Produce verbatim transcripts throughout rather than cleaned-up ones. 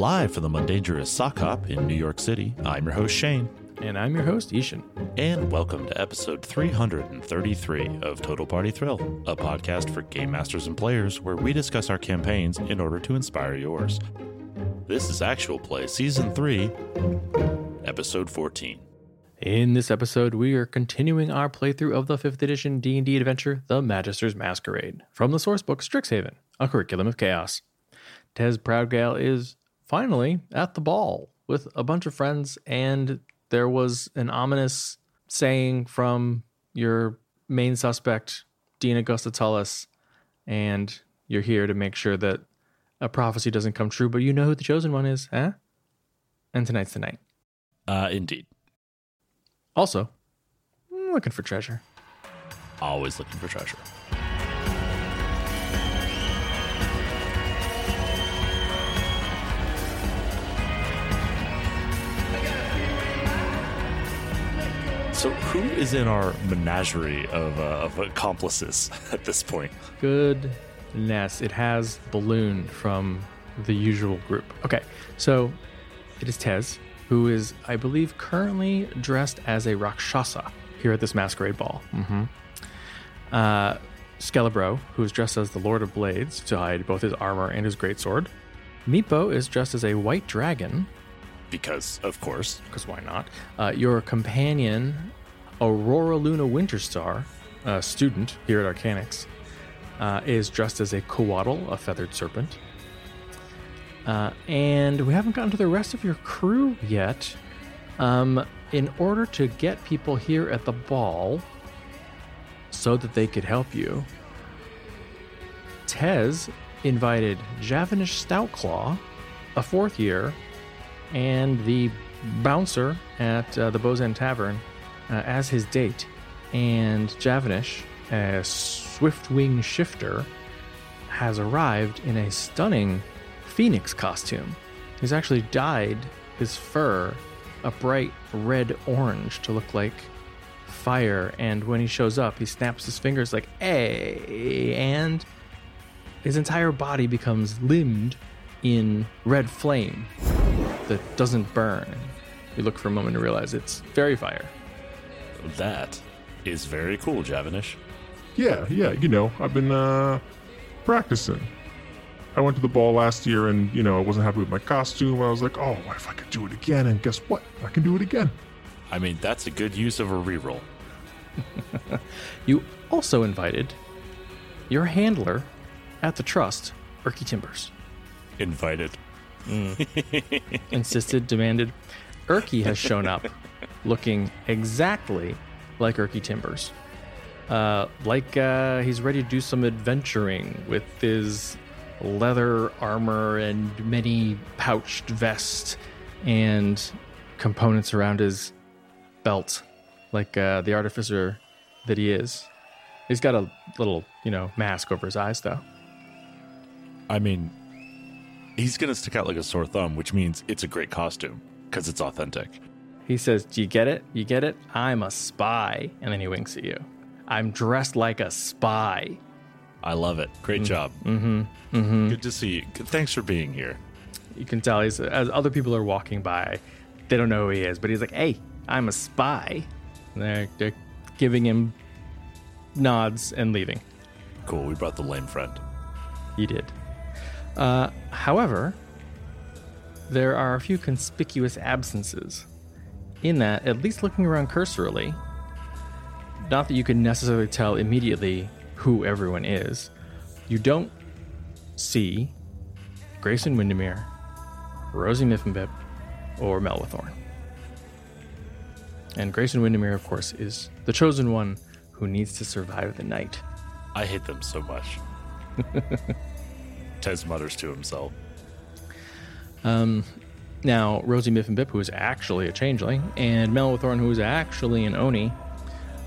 Live from the Mundangerous Sock Hop in New York City, I'm your host Shane. And I'm your host Ishan. And welcome to episode three hundred thirty-three of Total Party Thrill, a podcast for game masters and players where we discuss our campaigns in order to inspire yours. This is Actual Play Season three, Episode fourteen. In this episode, we are continuing our playthrough of the fifth edition D and D adventure, The Magister's Masquerade, from the sourcebook Strixhaven, A Curriculum of Chaos. Tez Proudgale is finally at the ball with a bunch of friends, and there was an ominous saying from your main suspect, Dean Augusta Tullis, and you're here to make sure that a prophecy doesn't come true, but you know who the chosen one is, huh? And tonight's the night. Uh, indeed. Also, looking for treasure. Always looking for treasure. So who is in our menagerie of, uh, of accomplices at this point? Goodness, it has ballooned from the usual group. Okay, so it is Tez, who is, I believe, currently dressed as a Rakshasa here at this masquerade ball. Mm-hmm. Uh, Skelebro, who is dressed as the Lord of Blades to hide both his armor and his greatsword. Meepo is dressed as a white dragon. Because, of course. Because why not? Uh, your companion, Aurora Luna Winterstar, a student here at Arcanix, uh, is dressed as a couatl, a feathered serpent. Uh, and we haven't gotten to the rest of your crew yet. Um, in order to get people here at the ball so that they could help you, Tez invited Javanish Stoutclaw, a fourth year, and the bouncer at uh, the Bozen Tavern uh, as his date. And Javanish, a swift-wing shifter, has arrived in a stunning phoenix costume. He's actually dyed his fur a bright red-orange to look like fire, and when he shows up, he snaps his fingers like, hey, and his entire body becomes limbed in red flame that doesn't burn. You look for a moment to realize it's fairy fire. That is very cool, Javanish. Yeah, yeah, you know, I've been uh, practicing. I went to the ball last year and, you know, I wasn't happy with my costume. I was like, oh, what if I could do it again? And guess what? I can do it again. I mean, that's a good use of a reroll. You also invited your handler at the Trust, Erky Timbers. Invited. Mm. Insisted, demanded. Erky has shown up looking exactly like Erky Timbers. Uh, like uh, he's ready to do some adventuring with his leather armor and many pouched vest and components around his belt, like uh, the artificer that he is. He's got a little, you know, mask over his eyes, though. I mean, he's going to stick out like a sore thumb, which means it's a great costume because it's authentic. He says, do you get it? You get it? I'm a spy. And then he winks at you. I'm dressed like a spy. I love it. Great job. Mm-hmm. Mm-hmm. Good to see you. Thanks for being here. You can tell he's, as other people are walking by, they don't know who he is, but he's like, hey, I'm a spy. And they're, they're giving him nods and leaving. Cool. We brought the lame friend. You did. Uh, however, there are a few conspicuous absences in that, at least looking around cursorily, not that you can necessarily tell immediately who everyone is, you don't see Grayson Windermere, Rosie Miffenbip, or Melathorn. And Grayson Windermere, of course, is the chosen one who needs to survive the night. I hate them so much. Tez mutters to himself. Um, now, Rosie Miffenbip, who is actually a changeling, and Melathorn, who is actually an Oni,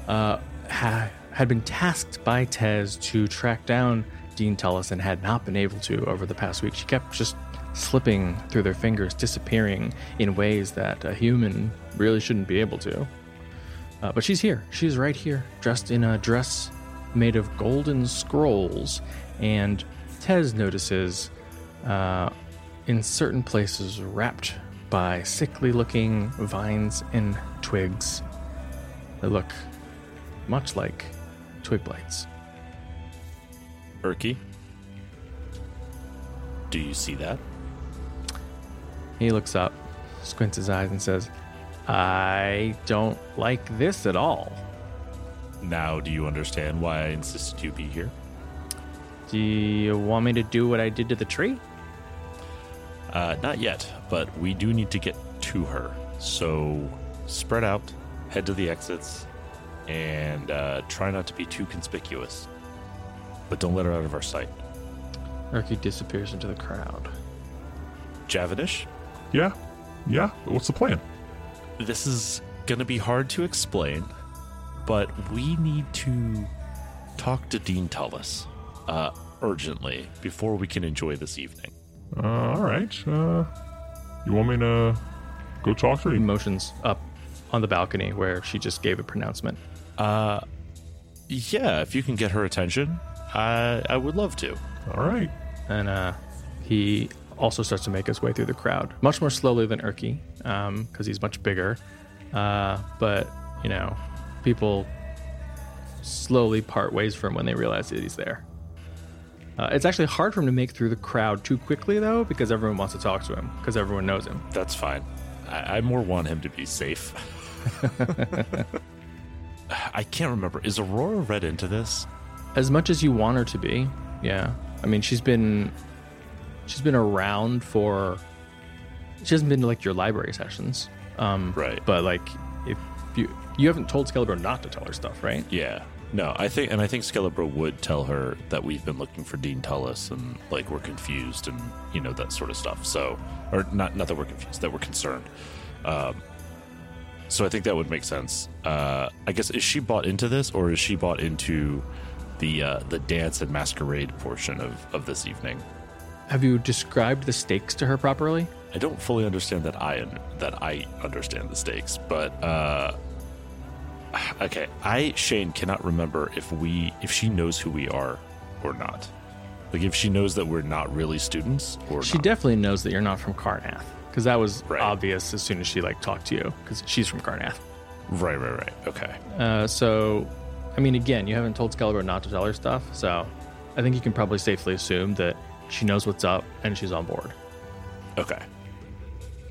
uh, ha- had been tasked by Tez to track down Dean Tullis and had not been able to over the past week. She kept just slipping through their fingers, disappearing in ways that a human really shouldn't be able to. Uh, but she's here. She's right here, dressed in a dress made of golden scrolls. And Tez notices uh, in certain places wrapped by sickly-looking vines and twigs that look much like twig blights. Erky? Do you see that? He looks up, squints his eyes, and says, I don't like this at all. Now do you understand why I insisted you be here? Do you want me to do what I did to the tree? Uh, not yet, but we do need to get to her. So spread out, head to the exits, and uh, try not to be too conspicuous. But don't let her out of our sight. Erky disappears into the crowd. Javanish? Yeah, yeah, what's the plan? This is going to be hard to explain, but we need to talk to Dean Tullis uh, urgently before we can enjoy this evening. Uh, all right. Uh, you want me to go talk to her? He motions up on the balcony where she just gave a pronouncement. Uh, yeah, if you can get her attention, I, I would love to. All right. And uh, he also starts to make his way through the crowd, much more slowly than Erky, um, because he's much bigger. Uh, but, you know, people slowly part ways from when they realize that he's there. Uh, it's actually hard for him to make through the crowd too quickly, though, because everyone wants to talk to him, because everyone knows him. That's fine. I, I more want him to be safe. I can't remember. Is Aurora read into this? As much as you want her to be, yeah. I mean, she's been she's been around for... She hasn't been to, like, your library sessions. Um, right. But, like, if you you haven't told Skelebro not to tell her stuff, right? Yeah. No, I think, and I think Skelebro would tell her that we've been looking for Dean Tullis and, like, we're confused and, you know, that sort of stuff. So, or not, not that we're confused, that we're concerned. Um, so I think that would make sense. Uh, I guess, is she bought into this, or is she bought into the uh, the dance and masquerade portion of, of this evening? Have you described the stakes to her properly? I don't fully understand that I that I understand the stakes, but... Uh, Okay, I, Shane, cannot remember if we, if she knows who we are or not. Like, if she knows that we're not really students or She not. Definitely knows that you're not from Karnath, because that was right. obvious as soon as she, like, talked to you, because she's from Karnath. Right, right, right. Okay. Uh, so, I mean, again, you haven't told Skelebro not to tell her stuff, so I think you can probably safely assume that she knows what's up and she's on board. Okay.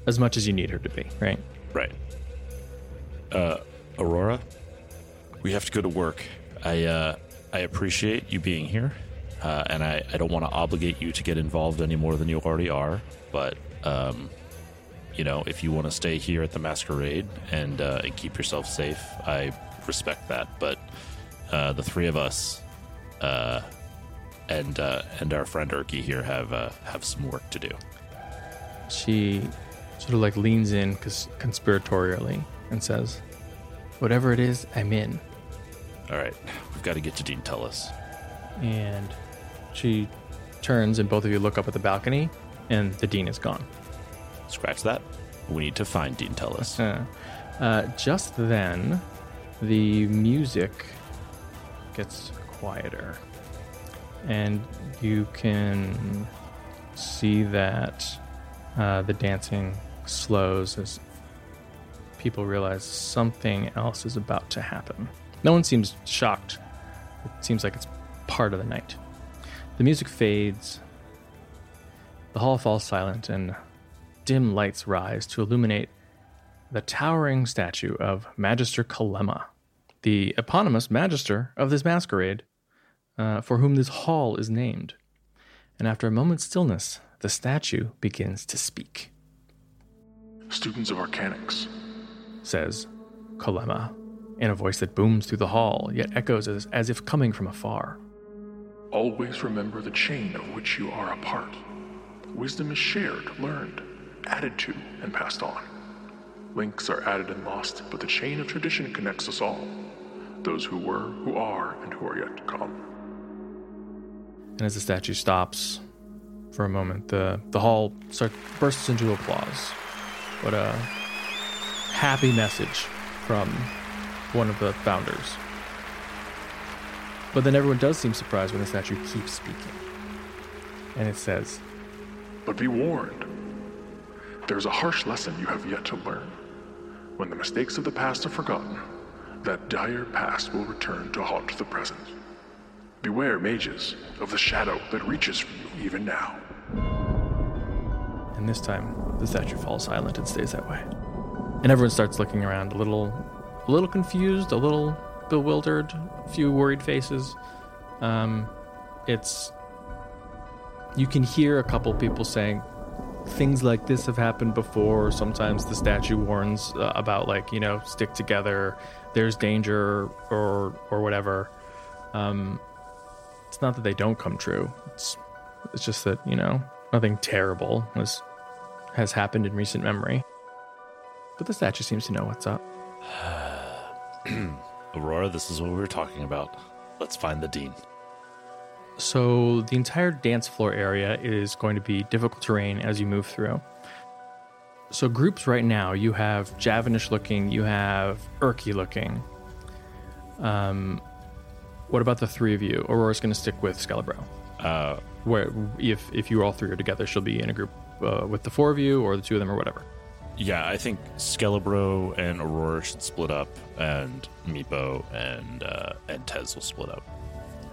As much as you need her to be, right? Right. Uh... Aurora, we have to go to work. I uh, I appreciate you being here, uh, and I, I don't want to obligate you to get involved any more than you already are, but, um, you know, if you want to stay here at the masquerade and, uh, and keep yourself safe, I respect that, but uh, the three of us uh, and uh, and our friend Erky here have, uh, have some work to do. She sort of, like, leans in cons- conspiratorially and says... Whatever it is, I'm in. All right, we've got to get to Dean Tullis. And she turns, and both of you look up at the balcony, and the Dean is gone. Scratch that. We need to find Dean Tullis. Uh-huh. Uh, just then, the music gets quieter, and you can see that uh, the dancing slows as people realize something else is about to happen. No one seems shocked. It seems like it's part of the night. The music fades. The hall falls silent, and dim lights rise to illuminate the towering statue of Magister Kalemma, the eponymous magister of this masquerade, uh, for whom this hall is named. And after a moment's stillness, the statue begins to speak. Students of Arcanix, says Kalemma, in a voice that booms through the hall, yet echoes as, as if coming from afar. Always remember the chain of which you are a part. Wisdom is shared, learned, added to, and passed on. Links are added and lost, but the chain of tradition connects us all. Those who were, who are, and who are yet to come. And as the statue stops for a moment, the, the hall starts, bursts into applause. What a... happy message from one of the founders. But then everyone does seem surprised when the statue keeps speaking. And it says, But be warned, there's a harsh lesson you have yet to learn. When the mistakes of the past are forgotten, that dire past will return to haunt the present. Beware, mages, of the shadow that reaches for you even now. And this time, the statue falls silent and stays that way. And everyone starts looking around, a little, a little confused, a little bewildered, a few worried faces. Um, it's... You can hear a couple people saying, things like this have happened before. Sometimes the statue warns uh, about, like, you know, stick together, there's danger, or or whatever. Um, it's not that they don't come true. It's it's just that, you know, nothing terrible has, has happened in recent memory. But the statue seems to know what's up. Aurora, this is what we were talking about. Let's find the Dean. So the entire dance floor area is going to be difficult terrain as you move through. So groups right now, you have Javanish looking, you have Erky looking. Um, what about the three of you? Aurora's going to stick with Skelebro. Uh, Where if if you all three are together, she'll be in a group uh, with the four of you or the two of them or whatever. Yeah, I think Skelebro and Aurora should split up, and Meepo and uh, and Tez will split up.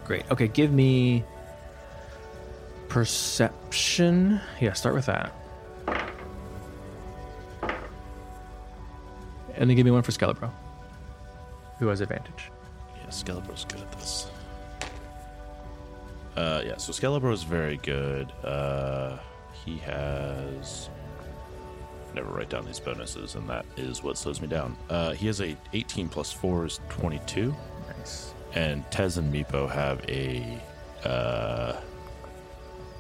Great. Okay, give me perception. Yeah, start with that. And then give me one for Skelebro, who has advantage. Yeah, Skelebro's good at this. Uh, yeah, so Skelebro's very good. Uh, he has... I never write down these bonuses, and that is what slows me down. Uh, he has a eighteen plus four is twenty-two. Nice. And Tez and Meepo have a uh,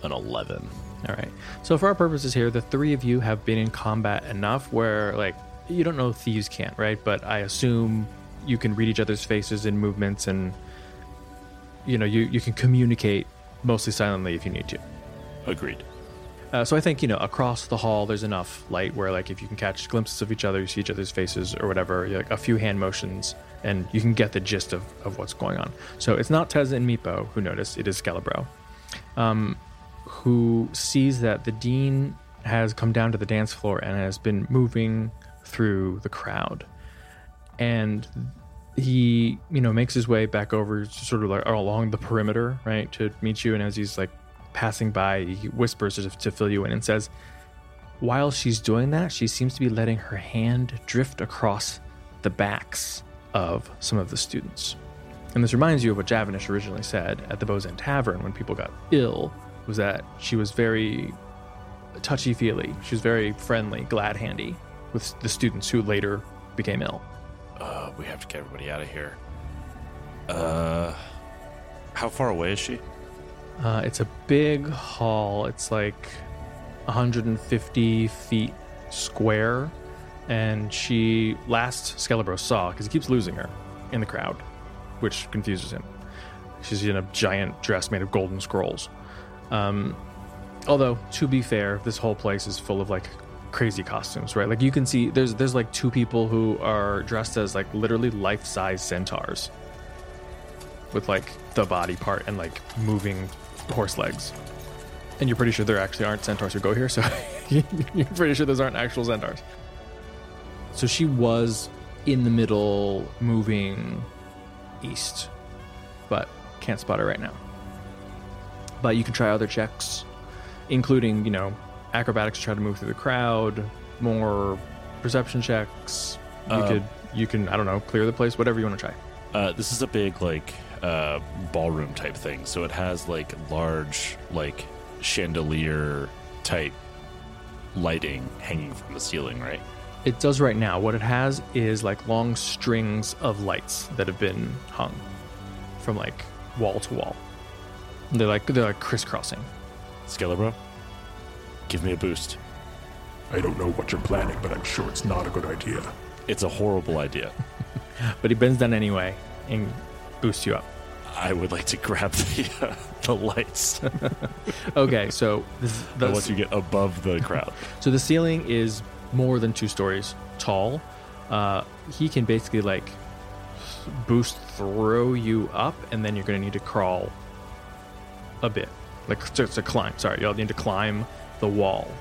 an eleven. All right. So for our purposes here, the three of you have been in combat enough where, like, you don't know thieves can't, right? But I assume you can read each other's faces and movements, and, you know, you, you can communicate mostly silently if you need to. Agreed. Uh, so I think, you know, across the hall, there's enough light where, like, if you can catch glimpses of each other, you see each other's faces or whatever, like a few hand motions, and you can get the gist of, of what's going on. So it's not Tez and Meepo who notice, it is Skelebro, um, who sees that the Dean has come down to the dance floor and has been moving through the crowd. And he, you know, makes his way back over sort of like along the perimeter, right, to meet you. And as he's, like, passing by, he whispers to, to fill you in and says, while she's doing that, she seems to be letting her hand drift across the backs of some of the students. And this reminds you of what Javanish originally said at the Bozen Tavern when people got ill, was that she was very touchy-feely. She was very friendly, glad-handy with the students who later became ill. Uh, we have to get everybody out of here. Uh, how far away is she? Uh, it's a big hall. It's like one hundred fifty feet square. And she last Skelebro saw, because he keeps losing her in the crowd, which confuses him. She's in a giant dress made of golden scrolls. Um, although, to be fair, this whole place is full of, like, crazy costumes, right? Like, you can see there's, there's like, two people who are dressed as, like, literally life-size centaurs with, like, the body part and, like, moving horse legs. And you're pretty sure there actually aren't centaurs who go here, so you're pretty sure those aren't actual centaurs. So she was in the middle moving east, but can't spot her right now. But you can try other checks, including, you know, acrobatics to try to move through the crowd, more perception checks. You uh, could, you can, I don't know, clear the place, whatever you want to try. Uh, this is a big, like, uh, ballroom type thing. So it has, like, large, like, chandelier type lighting hanging from the ceiling, right? It does right now. What it has is, like, long strings of lights that have been hung from, like, wall to wall. They're like they're like crisscrossing. Skelebro, give me a boost. I don't know what you're planning, but I'm sure it's not a good idea. It's a horrible idea. But he bends down anyway and boosts you up. I would like to grab the uh, the lights. Okay, so this, this, once you get above the crowd, so the ceiling is more than two stories tall. Uh, he can basically, like, boost throw you up, and then you're going to need to crawl a bit, like, it's a climb. Sorry, you'll need to climb the wall.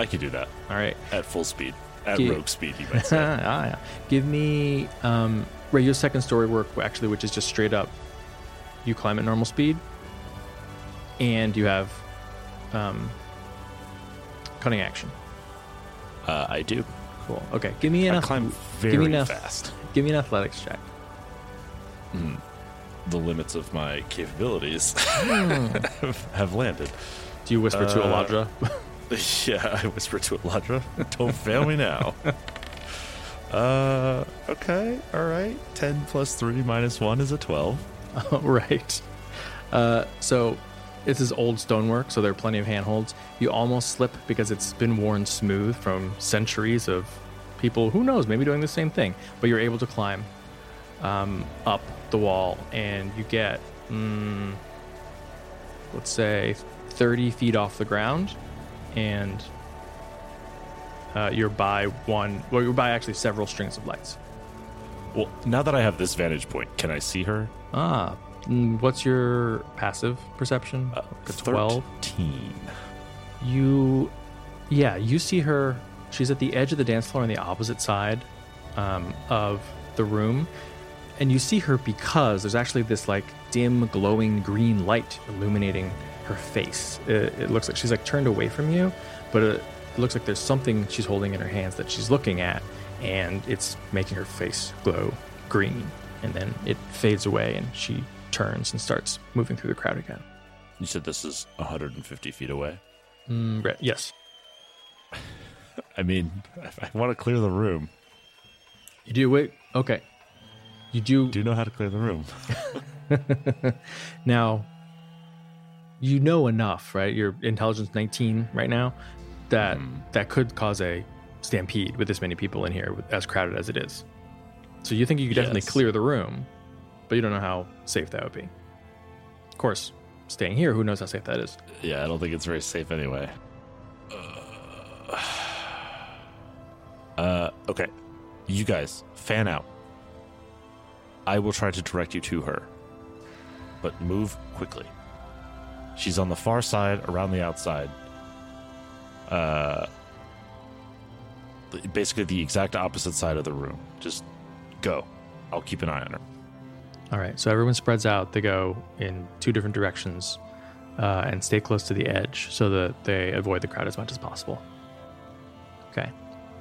I can do that. All right. At full speed. At Give, rogue speed, you might say. ah, yeah. Give me um, regular second story work, actually, which is just straight up. You climb at normal speed, and you have um, cunning action. Uh, I do. Cool. Okay. Give me an. I climb very give me an, fast. Give me an athletics check. Mm. The limits of my capabilities mm. have, have landed. Do you whisper uh, to Eladra? Yeah, I whisper to Eladra. Don't fail me now. Uh, okay, all right. ten plus three minus one is a twelve. All right. Uh, so this is old stonework, so there are plenty of handholds. You almost slip because it's been worn smooth from centuries of people, who knows, maybe doing the same thing. But you're able to climb um, up the wall, and you get, mm, let's say, thirty feet off the ground, and uh, you're by one, well, you're by actually several strings of lights. Well, now that I have this vantage point, can I see her? Ah, what's your passive perception? Uh, like twelve? thirteen. You, yeah, you see her. She's at the edge of the dance floor on the opposite side um, of the room. And you see her because there's actually this like dim glowing green light illuminating her face. It, it looks like she's like turned away from you, but it, it looks like there's something she's holding in her hands that she's looking at, and it's making her face glow green. And then it fades away, and she turns and starts moving through the crowd again. You said this is one hundred fifty feet away? Mm, right. Yes. I mean, I want to clear the room. You do? Wait. Okay. You do do you know how to clear the room. Now, you know enough, right? Your intelligence nineteen right now, that mm. that could cause a stampede with this many people in here, with, as crowded as it is. So you think you could yes. definitely clear the room, but you don't know how safe that would be. Of course, staying here, who knows how safe that is? Yeah, I don't think it's very safe anyway. Uh, uh okay, you guys fan out. I will try to direct you to her, but move quickly. She's on the far side, around the outside. Uh, basically the exact opposite side of the room. Just go. I'll keep an eye on her. All right, so everyone spreads out. They go in two different directions uh, and stay close to the edge so that they avoid the crowd as much as possible. Okay,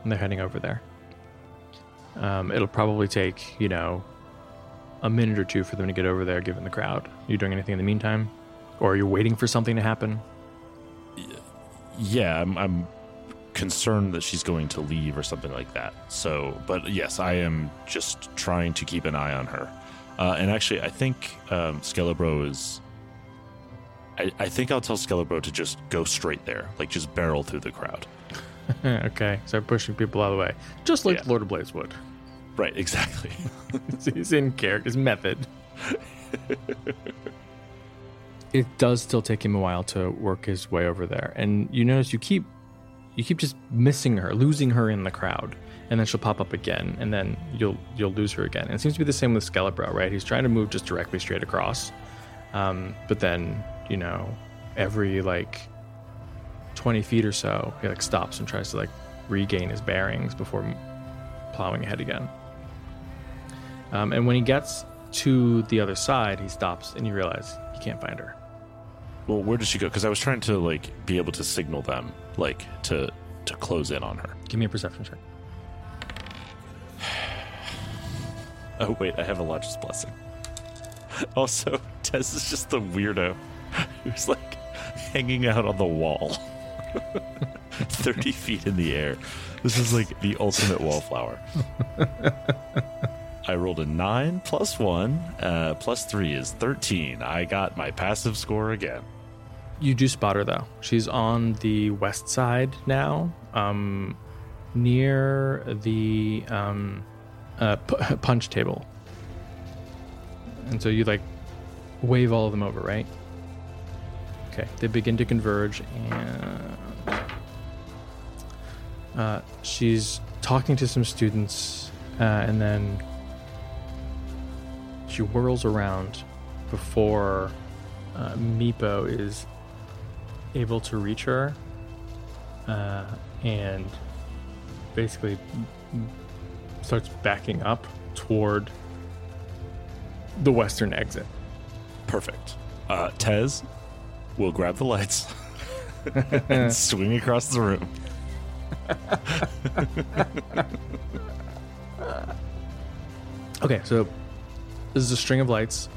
and they're heading over there. Um, it'll probably take, you know, a minute or two for them to get over there, given the crowd. Are you doing anything in the meantime? Or are you waiting for something to happen? Yeah, I'm, I'm concerned that she's going to leave or something like that. So, but yes, I am just trying to keep an eye on her. Uh, and actually, I think um, Skelebro is... I, I think I'll tell Skelebro to just go straight there. Like, just barrel through the crowd. Okay, start pushing people out of the way. Just like yeah. Lord of Blades would. Right, exactly. He's in character's method. It does still take him a while to work his way over there, and you notice you keep you keep just missing her, losing her in the crowd, and then she'll pop up again, and then you'll you'll lose her again. And it seems to be the same with Skelebro, right? He's trying to move just directly straight across, um, but then you know every like twenty feet or so, he like stops and tries to like regain his bearings before plowing ahead again. Um, and when he gets to the other side, he stops, and you realize he can't find her. Well, where does she go? Because I was trying to like be able to signal them, like to to close in on her. Give me a perception check. Oh wait, I have a Lodge's blessing. Also, Tez is just the weirdo who's like hanging out on the wall, thirty feet in the air. This is like the ultimate wallflower. I rolled a nine plus one, uh, plus three is thirteen. I got my passive score again. You do spot her, though. She's on the west side now, um, near the um, uh, p- punch table. And so you, like, wave all of them over, right? Okay, they begin to converge, and uh, she's talking to some students, uh, and then she whirls around before uh, Meepo is able to reach her, uh, and basically starts backing up toward the western exit. Perfect. Uh, Tez will grab the lights and swing across the room. Okay, so this is a string of lights.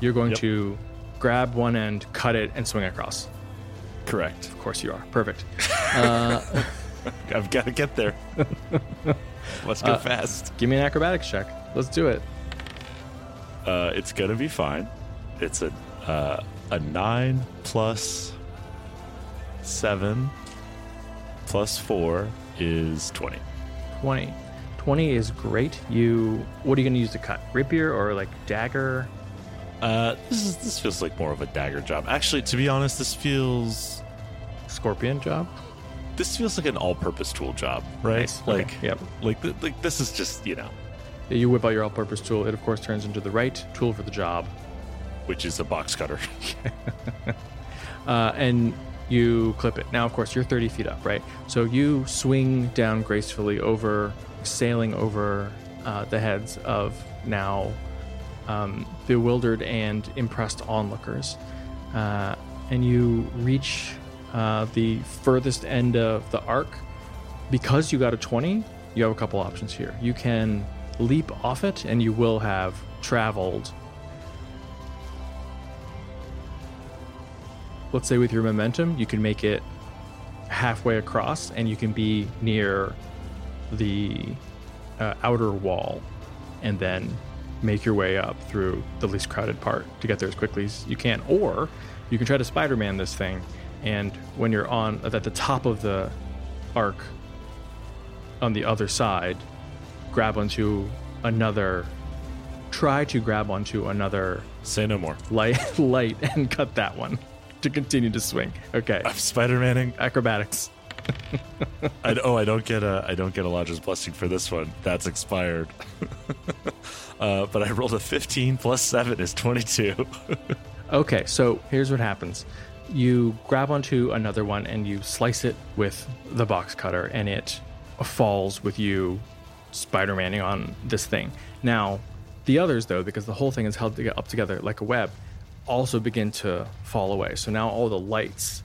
You're going yep. to grab one end, cut it, and swing across. Correct. Of course you are. Perfect. Uh, I've got to get there. Let's go uh, fast. Give me an acrobatics check. Let's do it. Uh, it's going to be fine. It's a uh, a nine plus seven plus four is twenty. twenty. twenty is great. You, what are you going to use to cut? Rapier or like dagger? Uh, this is this feels like more of a dagger job. Actually, to be honest, this feels scorpion job. This feels like an all-purpose tool job, right? Nice. Like, okay. yep. like, th- like this is just, you know. Yeah, you whip out your all-purpose tool. It of course turns into the right tool for the job, which is a box cutter. uh, and you clip it. Now, of course, you're thirty feet up, right? So you swing down gracefully over, sailing over uh, the heads of now. Um, bewildered and impressed onlookers, uh, and you reach uh, the furthest end of the arc. Because you got a twenty, you have a couple options here. You can leap off it, and you will have traveled, let's say with your momentum, you can make it halfway across, and you can be near the uh, outer wall, and then make your way up through the least crowded part to get there as quickly as you can. Or you can try to Spider-Man this thing, and when you're on at the top of the arc on the other side, grab onto another try to grab onto another say no more light light and cut that one to continue to swing. Okay, I'm Spider-Manning. Acrobatics. I, oh, I don't get a I don't get a Lodger's Blessing for this one. That's expired. uh, but I rolled a fifteen plus seven is twenty-two. Okay, so here's what happens. You grab onto another one and you slice it with the box cutter, and it falls with you Spider-Manning on this thing. Now, the others, though, because the whole thing is held up together like a web, also begin to fall away. So now all the lights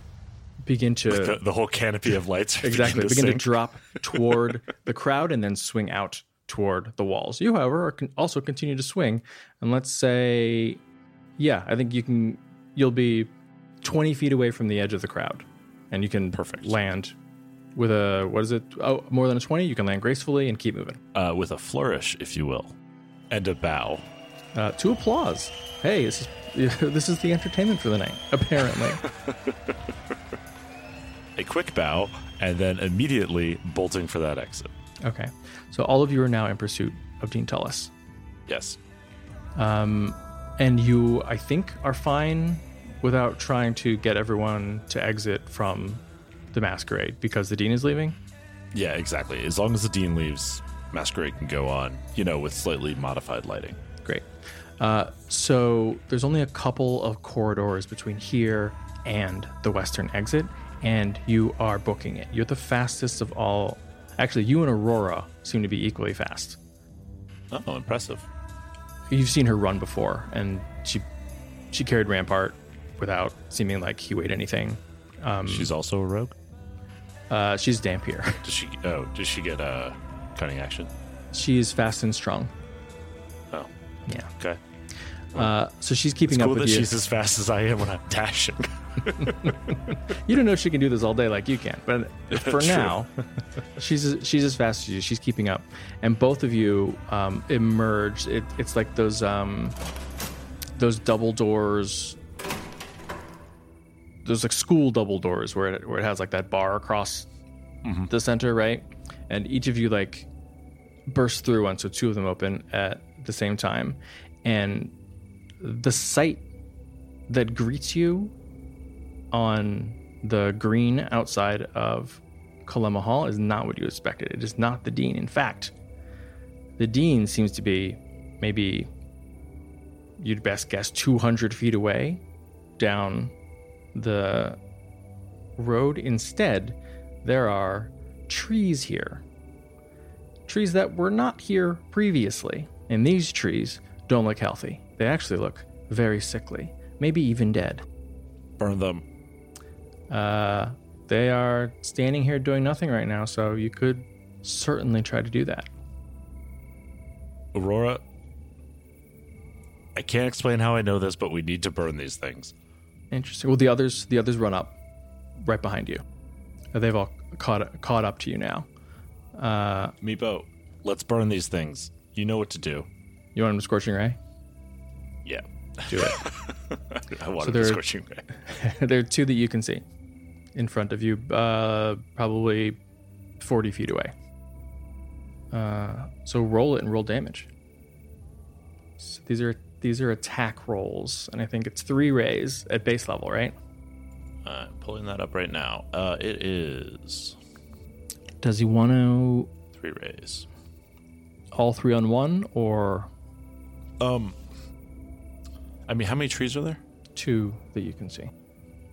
begin to the, the whole canopy of lights exactly begin, to, begin to drop toward the crowd and then swing out toward the walls. You, however, are can also continue to swing, and let's say, yeah, I think you can. You'll be twenty feet away from the edge of the crowd, and you can perfect land with a what is it? Oh, more than a twenty. You can land gracefully and keep moving uh, with a flourish, if you will, and a bow. Uh, to applause. Hey, this is this is the entertainment for the night, apparently. A quick bow, and then immediately bolting for that exit. Okay. So all of you are now in pursuit of Dean Tullis. Yes. Um, and you, I think, are fine without trying to get everyone to exit from the masquerade because the Dean is leaving? Yeah, exactly. As long as the Dean leaves, masquerade can go on, you know, with slightly modified lighting. Great. Uh, so there's only a couple of corridors between here and the western exit, and you are booking it. You're the fastest of all. Actually, you and Aurora seem to be equally fast. Oh, impressive. You've seen her run before, and she she carried Rampart without seeming like he weighed anything. Um, she's also a rogue? Uh, she's Dampier. Does she, oh, does she get uh, cunning action? She is fast and strong. Oh. Yeah. Okay. Well, uh, so she's keeping up with you. It's cool that she's as fast as I am when I'm dashing. You don't know if she can do this all day like you can, but for now she's she's as fast as you. She's keeping up, and both of you um, emerge. It, it's like those um, those double doors, those like school double doors where it, where it has like that bar across mm-hmm. the center, right? And each of you like burst through one, so two of them open at the same time, and the sight that greets you on the green outside of Coloma Hall is not what you expected. It is not the Dean. In fact, the Dean seems to be maybe, you'd best guess, two hundred feet away down the road. Instead, there are trees here. Trees that were not here previously. And these trees don't look healthy. They actually look very sickly, maybe even dead. Burn them. Uh, they are standing here doing nothing right now, so you could certainly try to do that. Aurora, I can't explain how I know this, but we need to burn these things. Interesting. Well, the others, the others run up right behind you. They've all caught caught up to you now. Uh, Meepo, let's burn these things. You know what to do. You want him to Scorching Ray? Yeah. Do it. I want so him to Scorching Ray. There are two that you can see in front of you, uh, probably forty feet away. Uh, so roll it and roll damage. So these are these are attack rolls, and I think it's three rays at base level, right? Uh, pulling that up right now. Uh, it is... Does he want to... Three rays. All three on one, or... Um... I mean, how many trees are there? Two that you can see.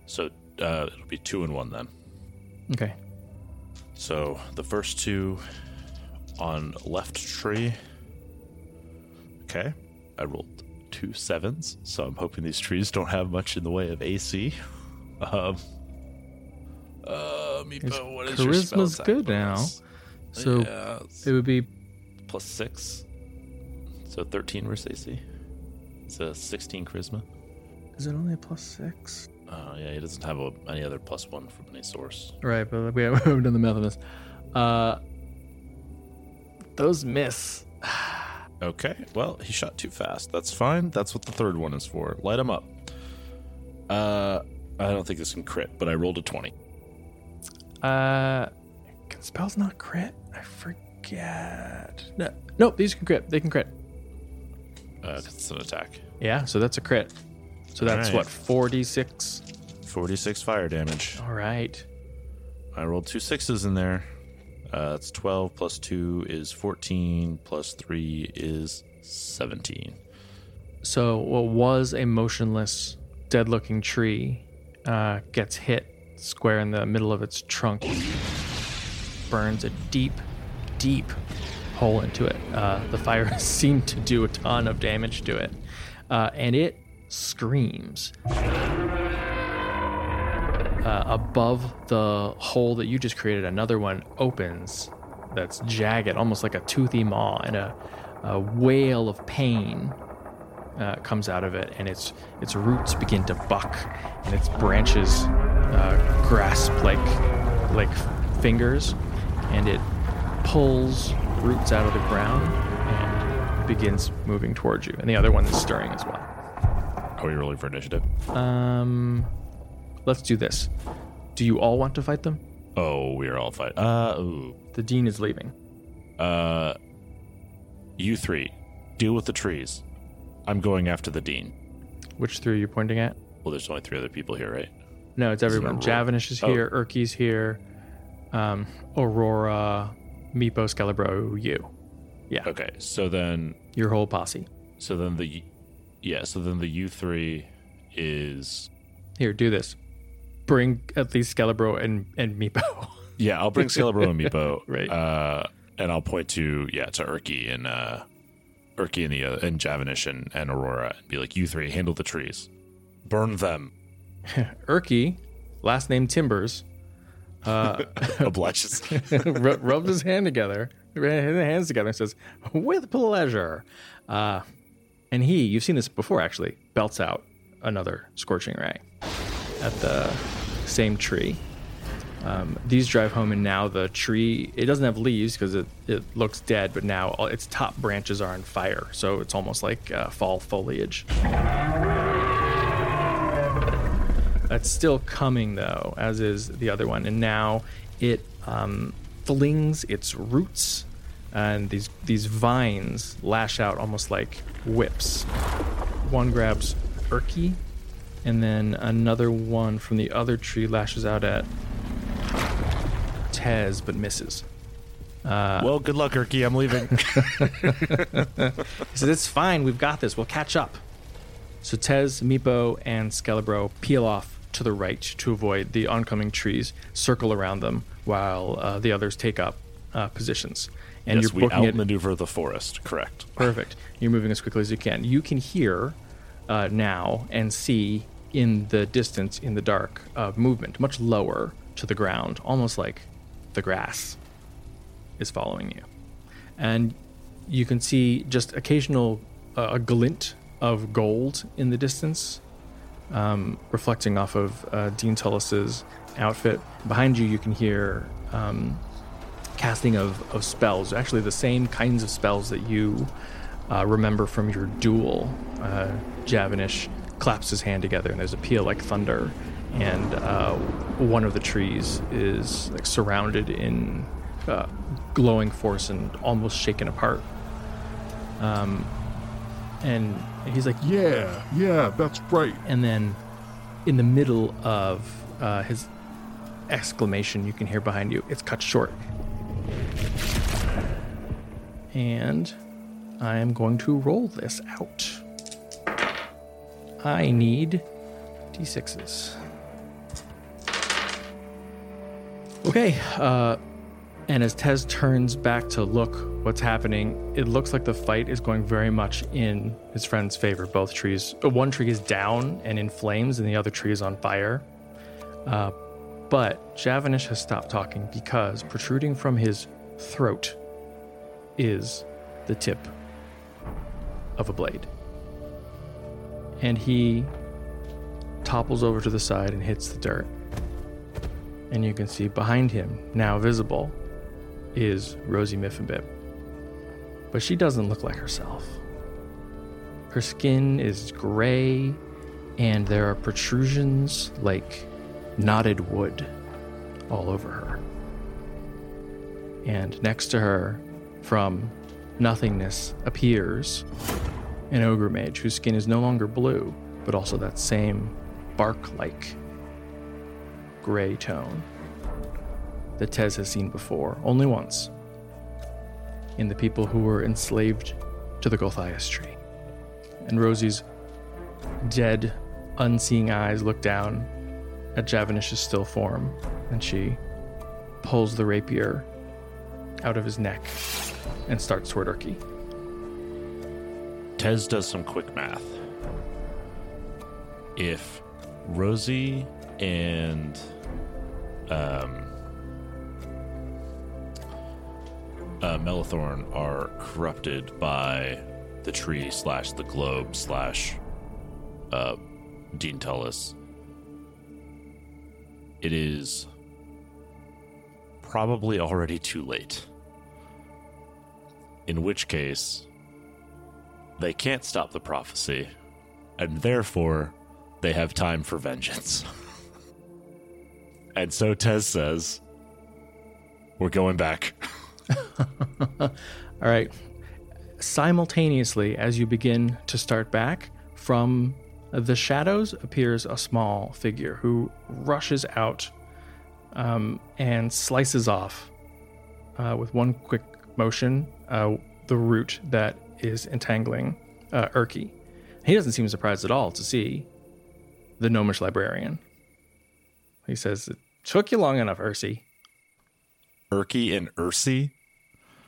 So, uh, it'll be two and one, then. Okay. So, the first two on left tree. Okay. I rolled two sevens, so I'm hoping these trees don't have much in the way of A C. Um, uh, Meepo, what is your spell attack? Charisma's good now. So, yeah, it would be... Plus six. So thirteen versus A C. It's a sixteen charisma. Is it only a plus six? Uh, yeah, he doesn't have a, any other plus one from any source. Right, but we haven't done the math on this. Uh, those miss. Okay, well, he shot too fast. That's fine. That's what the third one is for. Light him up. Uh... I don't think this can crit, but I rolled a twenty. Uh, can spells not crit? I forget. No, nope, these can crit. They can crit. Uh, it's an attack. Yeah, so that's a crit. So that's right. What, forty-six? forty-six fire damage. All right. I rolled two sixes in there. Uh, that's twelve plus two is fourteen plus three is seventeen. So what was a motionless, dead-looking tree... Uh, gets hit square in the middle of its trunk, burns a deep, deep hole into it. Uh, the fire seemed to do a ton of damage to it, uh, and it screams. Uh, above the hole that you just created, another one opens that's jagged, almost like a toothy maw, and a, a wail of pain Uh, comes out of it, and its its roots begin to buck, and its branches uh, grasp like like fingers, and it pulls roots out of the ground and begins moving towards you. And the other one is stirring as well. Are we rolling for initiative? Um, let's do this. Do you all want to fight them? Oh, we are all fighting. Uh, ooh. The Dean is leaving. Uh, you three, deal with the trees. I'm going after the Dean. Which three are you pointing at? Well, there's only three other people here, right? No, it's everyone. Javanish is here, oh. Erky's here, um, Aurora, Meepo, Skelebro, you. Yeah. Okay, so then... Your whole posse. So then the... Yeah, so then the U three is... Here, do this. Bring at least Skelebro and, and Meepo. Yeah, I'll bring Skelebro and Meepo. Right. Uh, and I'll point to, yeah, to Erky and... Uh, Erky and, the, uh, and Javanish and, and Aurora and be like, you three, handle the trees. Burn them. Erky, last name Timbers, uh, obliges. r- rubbed his hand together, his hands together and says, with pleasure. Uh, and he, you've seen this before actually, belts out another Scorching Ray at the same tree. Um, these drive home, and now the tree, it doesn't have leaves because it, it looks dead, but now all its top branches are on fire, so it's almost like uh, fall foliage. That's still coming, though, as is the other one, and now it um, flings its roots, and these, these vines lash out almost like whips. One grabs Erky, and then another one from the other tree lashes out at Tez, but misses. Uh, well, good luck, Erky. I'm leaving. He says, it's fine. We've got this. We'll catch up. So Tez, Meepo, and Skelebro peel off to the right to avoid the oncoming trees, circle around them while uh, the others take up uh, positions. And yes, you're we outmaneuver it. The forest, correct. Perfect. You're moving as quickly as you can. You can hear uh, now and see in the distance, in the dark, uh, movement, much lower to the ground, almost like the grass is following you. And you can see just occasional uh, a glint of gold in the distance, um, reflecting off of uh, Dean Tullis's outfit. Behind you, you can hear... Um, casting of, of spells, actually the same kinds of spells that you uh, remember from your duel. Uh, Javanish claps his hand together and there's a peal like thunder, and uh, one of the trees is like surrounded in uh, glowing force and almost shaken apart. Um, and he's like, yeah, yeah, that's right. And then in the middle of uh, his exclamation, you can hear behind you, it's cut short. And I am going to roll this out. I need d sixes. Okay, uh, and as Tez turns back to look what's happening, it looks like the fight is going very much in his friend's favor. Both trees, uh, one tree is down and in flames, and the other tree is on fire. Uh, but Javanish has stopped talking because protruding from his throat is the tip of a blade. And he topples over to the side and hits the dirt. And you can see behind him, now visible, is Rosie Miffenbip. But she doesn't look like herself. Her skin is gray, and there are protrusions like knotted wood all over her. And next to her, from nothingness, appears an ogre mage whose skin is no longer blue, but also that same bark-like gray tone that Tez has seen before, only once, in the people who were enslaved to the Gulthias tree. And Rosie's dead, unseeing eyes look down at Javanish's still form, and she pulls the rapier out of his neck and starts toward Erky. Tez does some quick math. If Rosie and um, uh, Melathorn are corrupted by the tree slash the globe slash uh, Dean Tullis, it is probably already too late. In which case, they can't stop the prophecy, and therefore, they have time for vengeance. And so Tez says, we're going back. All right. Simultaneously, as you begin to start back, from the shadows appears a small figure who rushes out um, and slices off uh, with one quick motion Uh, the root that is entangling uh, Erky. He doesn't seem surprised at all to see the gnomish librarian. He says, it took you long enough, Ercy. Erky and Ercy?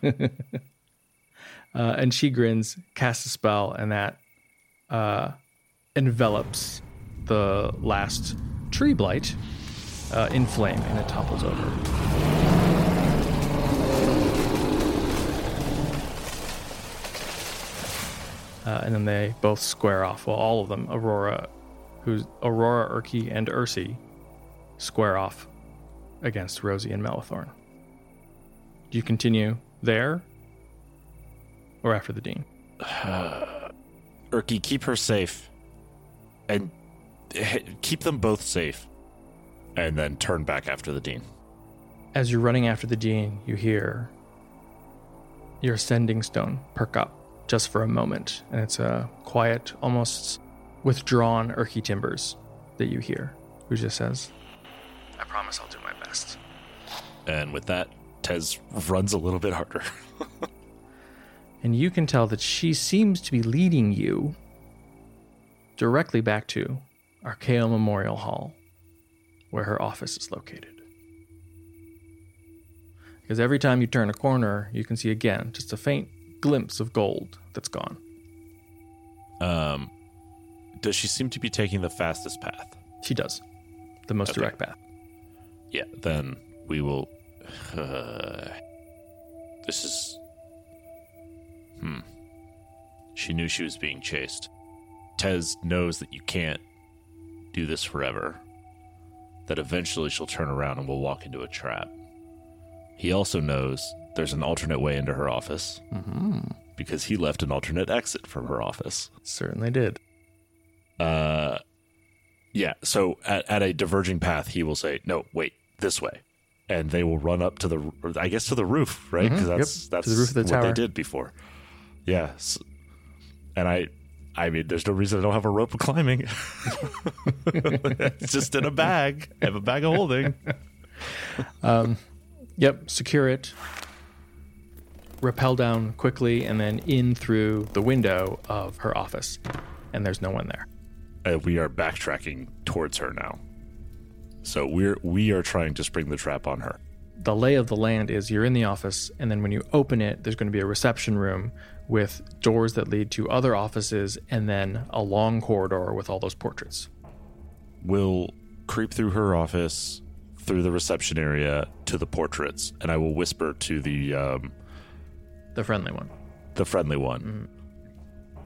uh, and she grins, casts a spell, and that uh, envelops the last tree blight uh, in flame, and it topples over. Uh, and then they both square off. Well, all of them, Aurora, who's Aurora, Erky, and Ercy, square off against Rosie and Melathorn. Do you continue there, or after the Dean? Uh, Erky, keep her safe, and keep them both safe, and then turn back after the Dean. As you're running after the Dean, you hear your ascending stone perk up. Just for a moment, and it's a quiet, almost withdrawn Erky Timbers that you hear, who just says, I promise I'll do my best. And with that, Tez runs a little bit harder. And you can tell that she seems to be leading you directly back to Archaea Memorial Hall, where her office is located. Because every time you turn a corner, you can see again just a faint glimpse of gold that's gone. Um, does she seem to be taking the fastest path? She does. The most okay. direct path. Yeah, then we will... Uh, this is... Hmm. She knew she was being chased. Tez knows that you can't do this forever. That eventually she'll turn around and we'll walk into a trap. He also knows there's an alternate way into her office. Mm-hmm. Because he left an alternate exit from her office. Certainly did. Uh... Yeah, so at, at a diverging path, he will say, "No, wait, this way," and they will run up to the, I guess, to the roof, right? Because mm-hmm. that's yep. that's to the roof of the what tower. They did before. Yeah, so, and I, I mean, there's no reason I don't have a rope of climbing. It's just in a bag. I have a bag of holding. um, yep, secure it. Rappel down quickly, and then in through the window of her office, and there's no one there. Uh, we are backtracking towards her now. So we're we are trying to spring the trap on her. The lay of the land is you're in the office, and then when you open it, there's going to be a reception room with doors that lead to other offices, and then a long corridor with all those portraits. We'll creep through her office, through the reception area, to the portraits, and I will whisper to the... Um, the friendly one. The friendly one. Mm.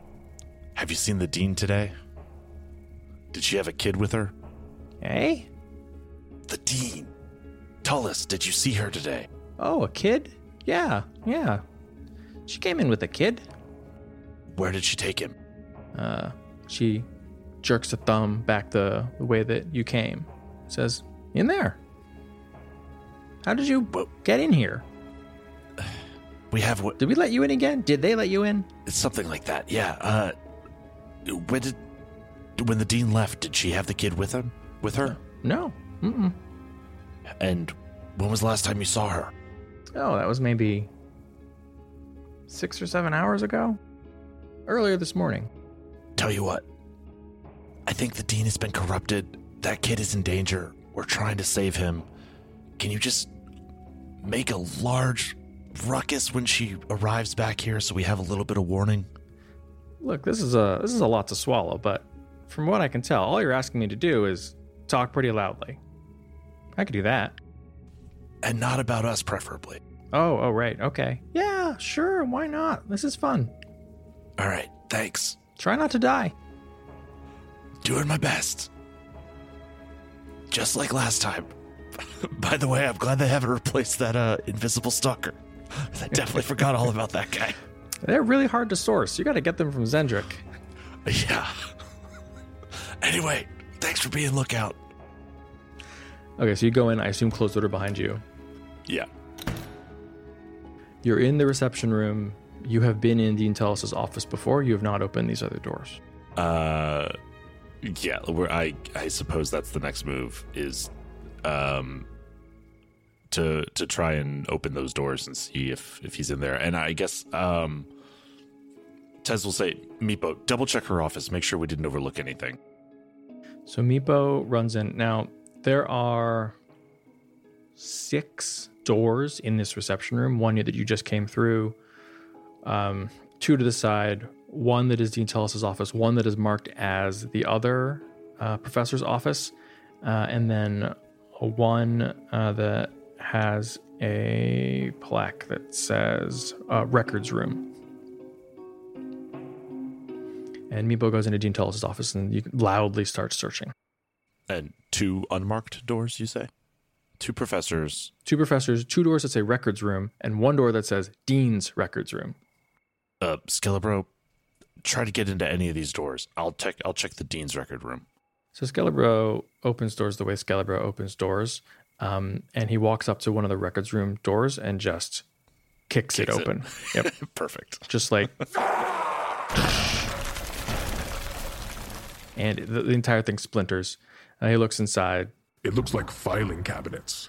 Have you seen the dean today? Did she have a kid with her? Hey? The dean. Tullis, did you see her today? Oh, a kid? Yeah, yeah. She came in with a kid. Where did she take him? Uh, she jerks a thumb back the, the way that you came. Says, in there. How did you well, get in here? We have what? Did we let you in again? Did they let you in? It's something like that, yeah. Uh, when did... When the dean left, did she have the kid with him? With her? No. Mm-mm. And when was the last time you saw her? Oh, that was maybe six or seven hours ago. Earlier this morning. Tell you what. I think the dean has been corrupted. That kid is in danger. We're trying to save him. Can you just make a large ruckus when she arrives back here so we have a little bit of warning? Look, this is a this is a lot to swallow, but from what I can tell, all you're asking me to do is talk pretty loudly. I could do that. And not about us, preferably. Oh, oh, right. Okay. Yeah, sure. Why not? This is fun. All right. Thanks. Try not to die. Doing my best. Just like last time. By the way, I'm glad they haven't replaced that uh, invisible stalker. I definitely forgot all about that guy. They're really hard to source. You got to get them from Zendrick. Yeah. Anyway, thanks for being lookout. Okay, so you go in, I assume closed door behind you. Yeah. You're in the reception room. You have been in Dean Tullis' office before. You have not opened these other doors. Uh, yeah, we're, I, I suppose that's the next move is um, to to try and open those doors and see if, if he's in there. And I guess... um, Tez will say, Meepo, double check her office. Make sure we didn't overlook anything. So Meepo runs in. Now, there are six doors in this reception room. One that you just came through. Um, two to the side. One that is Dean Tullis' office. One that is marked as the other uh, professor's office. Uh, and then one uh, that has a plaque that says uh, records room. And Meepo goes into Dean Tullis' office and you loudly starts searching. And two unmarked doors, you say? Two professors. Two professors, two doors that say records room, and one door that says Dean's records room. Uh, Skelebro, try to get into any of these doors. I'll check, I'll check the Dean's record room. So Skelebro opens doors the way Skelebro opens doors, um, and he walks up to one of the records room doors and just kicks, kicks it open. It. Yep. Perfect. Just like... And the, the entire thing splinters. Uh, he looks inside. It looks like filing cabinets.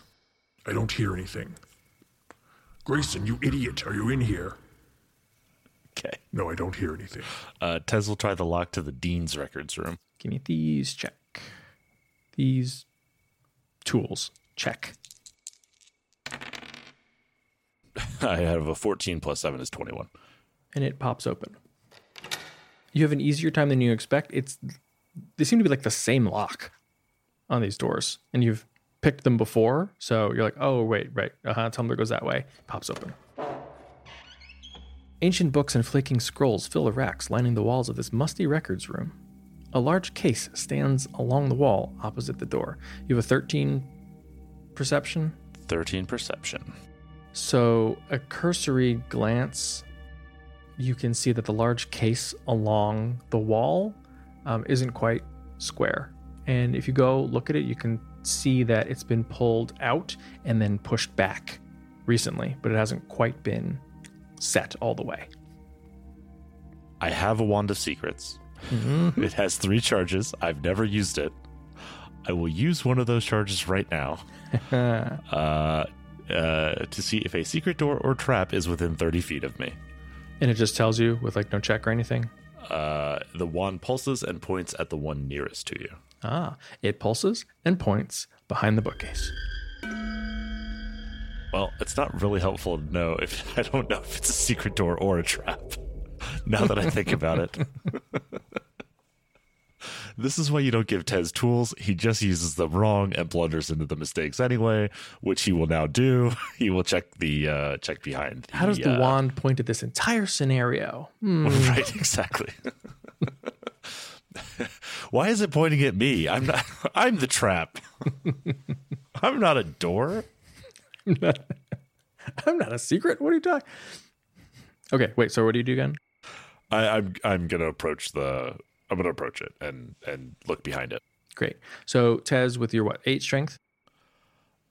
I don't hear anything. Grayson, you idiot. Are you in here? Okay. No, I don't hear anything. Uh, Tez will try the lock to the dean's records room. Give me these. Check. These tools check. I have a fourteen plus seven is twenty-one. And it pops open. You have an easier time than you expect. It's they seem to be like the same lock on these doors. And you've picked them before. So you're like, oh, wait, right. Uh-huh, tumbler goes that way. Pops open. Ancient books and flaking scrolls fill the racks lining the walls of this musty records room. A large case stands along the wall opposite the door. You have a thirteen perception? thirteen perception. So a cursory glance, you can see that the large case along the wall um, isn't quite square. And if you go look at it, you can see that it's been pulled out and then pushed back recently, but it hasn't quite been set all the way. I have a wand of secrets. Mm-hmm. It has three charges. I've never used it. I will use one of those charges right now uh, uh, to see if a secret door or trap is within thirty feet of me. And it just tells you with like no check or anything? Uh, the wand pulses and points at the one nearest to you. Ah, it pulses and points behind the bookcase. Well, it's not really helpful to know if I don't know if it's a secret door or a trap. Now that I think about it. This is why you don't give Tez tools. He just uses them wrong and blunders into the mistakes anyway, which he will now do. He will check the uh, check behind. The, How does the uh, wand point at this entire scenario? Hmm. Right, exactly. Why is it pointing at me? I'm not. I'm the trap. I'm not a door. I'm not, I'm not a secret. What are you talking? Okay, wait. So what do you do again? I, I'm I'm gonna approach the. I'm going to approach it and, and look behind it. Great. So, Tez, with your, what, eight strength?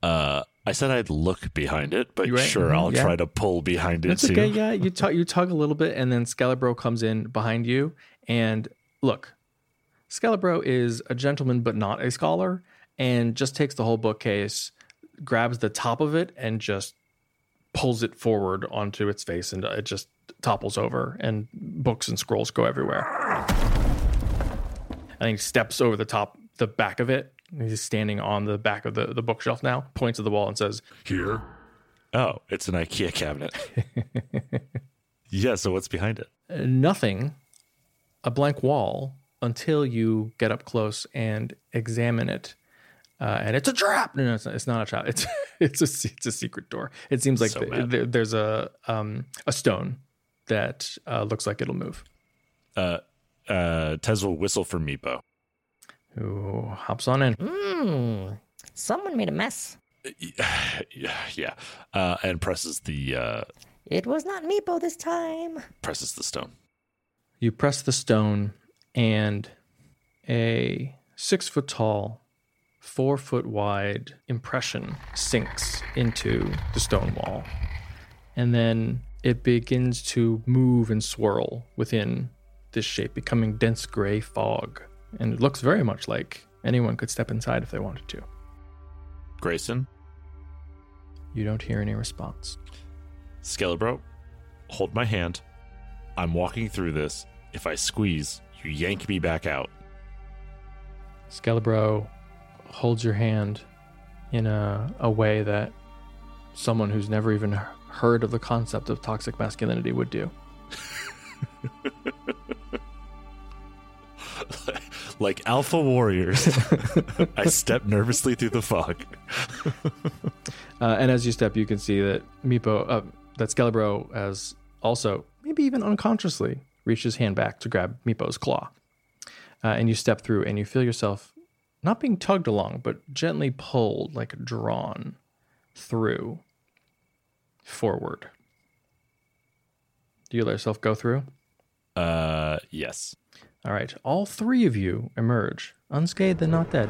Uh, I said I'd look behind it, but right? sure, mm-hmm. I'll yeah. try to pull behind it, That's too. That's okay, yeah. You tug, you tug a little bit, and then Skelebro comes in behind you. And look, Skelebro is a gentleman but not a scholar, and just takes the whole bookcase, grabs the top of it, and just pulls it forward onto its face, and it just topples over, and books and scrolls go everywhere. And he steps over the top, the back of it. He's standing on the back of the, the bookshelf now, points at the wall and says, Here? Oh, it's an IKEA cabinet. Yeah, so what's behind it? Uh, nothing. A blank wall until you get up close and examine it. Uh, and it's a trap! No, no, it's not, it's not a trap. It's it's a, it's a secret door. It seems like so the, there, there's a, um, a stone that uh, looks like it'll move. Uh Uh, Tez will whistle for Meepo, who hops on in. Mm, someone made a mess. Yeah, yeah. Uh, and presses the. Uh, it was not Meepo this time. Presses the stone. You press the stone, and a six foot tall, four foot wide impression sinks into the stone wall, and then it begins to move and swirl within. This shape becoming dense gray fog, and it looks very much like anyone could step inside if they wanted to. Grayson? You don't hear any response. Skelebro, hold my hand. I'm walking through this. If I squeeze, you yank me back out. Skelebro holds your hand in a, a way that someone who's never even heard of the concept of toxic masculinity would do. Like alpha warriors, I step nervously through the fog. uh, and as you step, you can see that Meepo, uh, that Skelebro has also, maybe even unconsciously, reached his hand back to grab Meepo's claw. Uh, and you step through and you feel yourself not being tugged along, but gently pulled, like drawn through, forward. Do you let yourself go through? Uh, yes. All right. All three of you emerge, unscathed and not dead.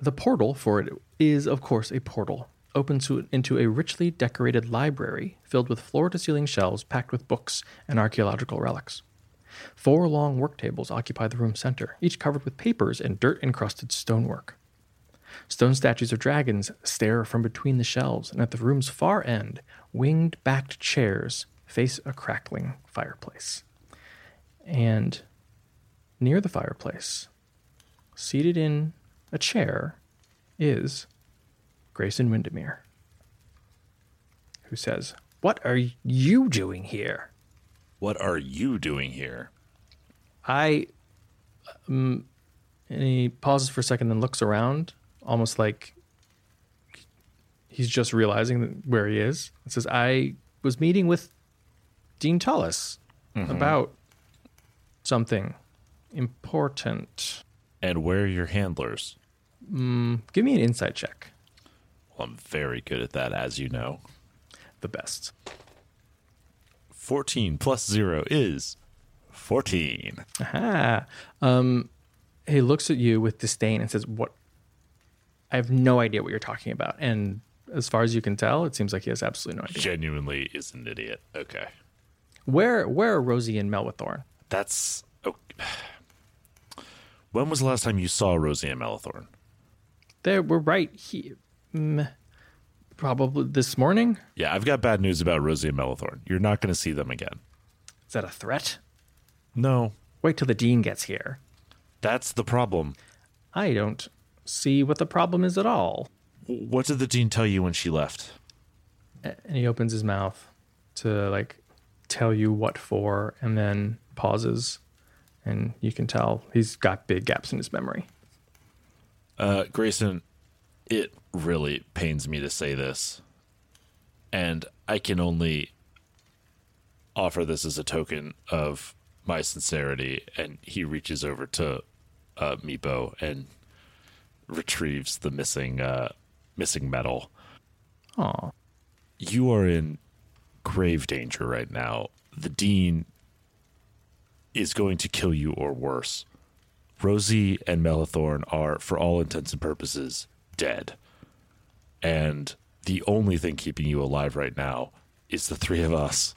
The portal for it is, of course, a portal, open to, into a richly decorated library filled with floor-to-ceiling shelves packed with books and archaeological relics. Four long work tables occupy the room center, each covered with papers and dirt-encrusted stonework. Stone statues of dragons stare from between the shelves, and at the room's far end, winged-backed chairs face a crackling fireplace. And near the fireplace, seated in a chair, is Grayson Windermere, who says, "What are you doing here? What are you doing here?" I, um, and he pauses for a second, then looks around, almost like he's just realizing where he is. It says, "I was meeting with Dean Tullis mm-hmm. about something important." And where are your handlers? Mm, give me an insight check. Well, I'm very good at that, as you know. The best. fourteen plus zero is fourteen. Aha. Um, he looks at you with disdain and says, "What? I have no idea what you're talking about." And as far as you can tell, it seems like he has absolutely no idea. Genuinely is an idiot. Okay. Where where are Rosie and Melathorn? That's... Oh. When was the last time you saw Rosie and Melathorn? They were right here. Mm, probably this morning? Yeah, I've got bad news about Rosie and Melathorn. You're not going to see them again. Is that a threat? No. Wait till the Dean gets here. That's the problem. I don't see what the problem is at all. What did the Dean tell you when she left? And he opens his mouth to, like, tell you what for, and then pauses, and you can tell he's got big gaps in his memory. Uh, Grayson, it really pains me to say this, and I can only offer this as a token of my sincerity, and he reaches over to uh, Meepo and retrieves the missing uh, missing medal. Aw. You are in grave danger right now. The Dean is going to kill you or worse. Rosie and Melathorn are, for all intents and purposes, dead. And the only thing keeping you alive right now is the three of us.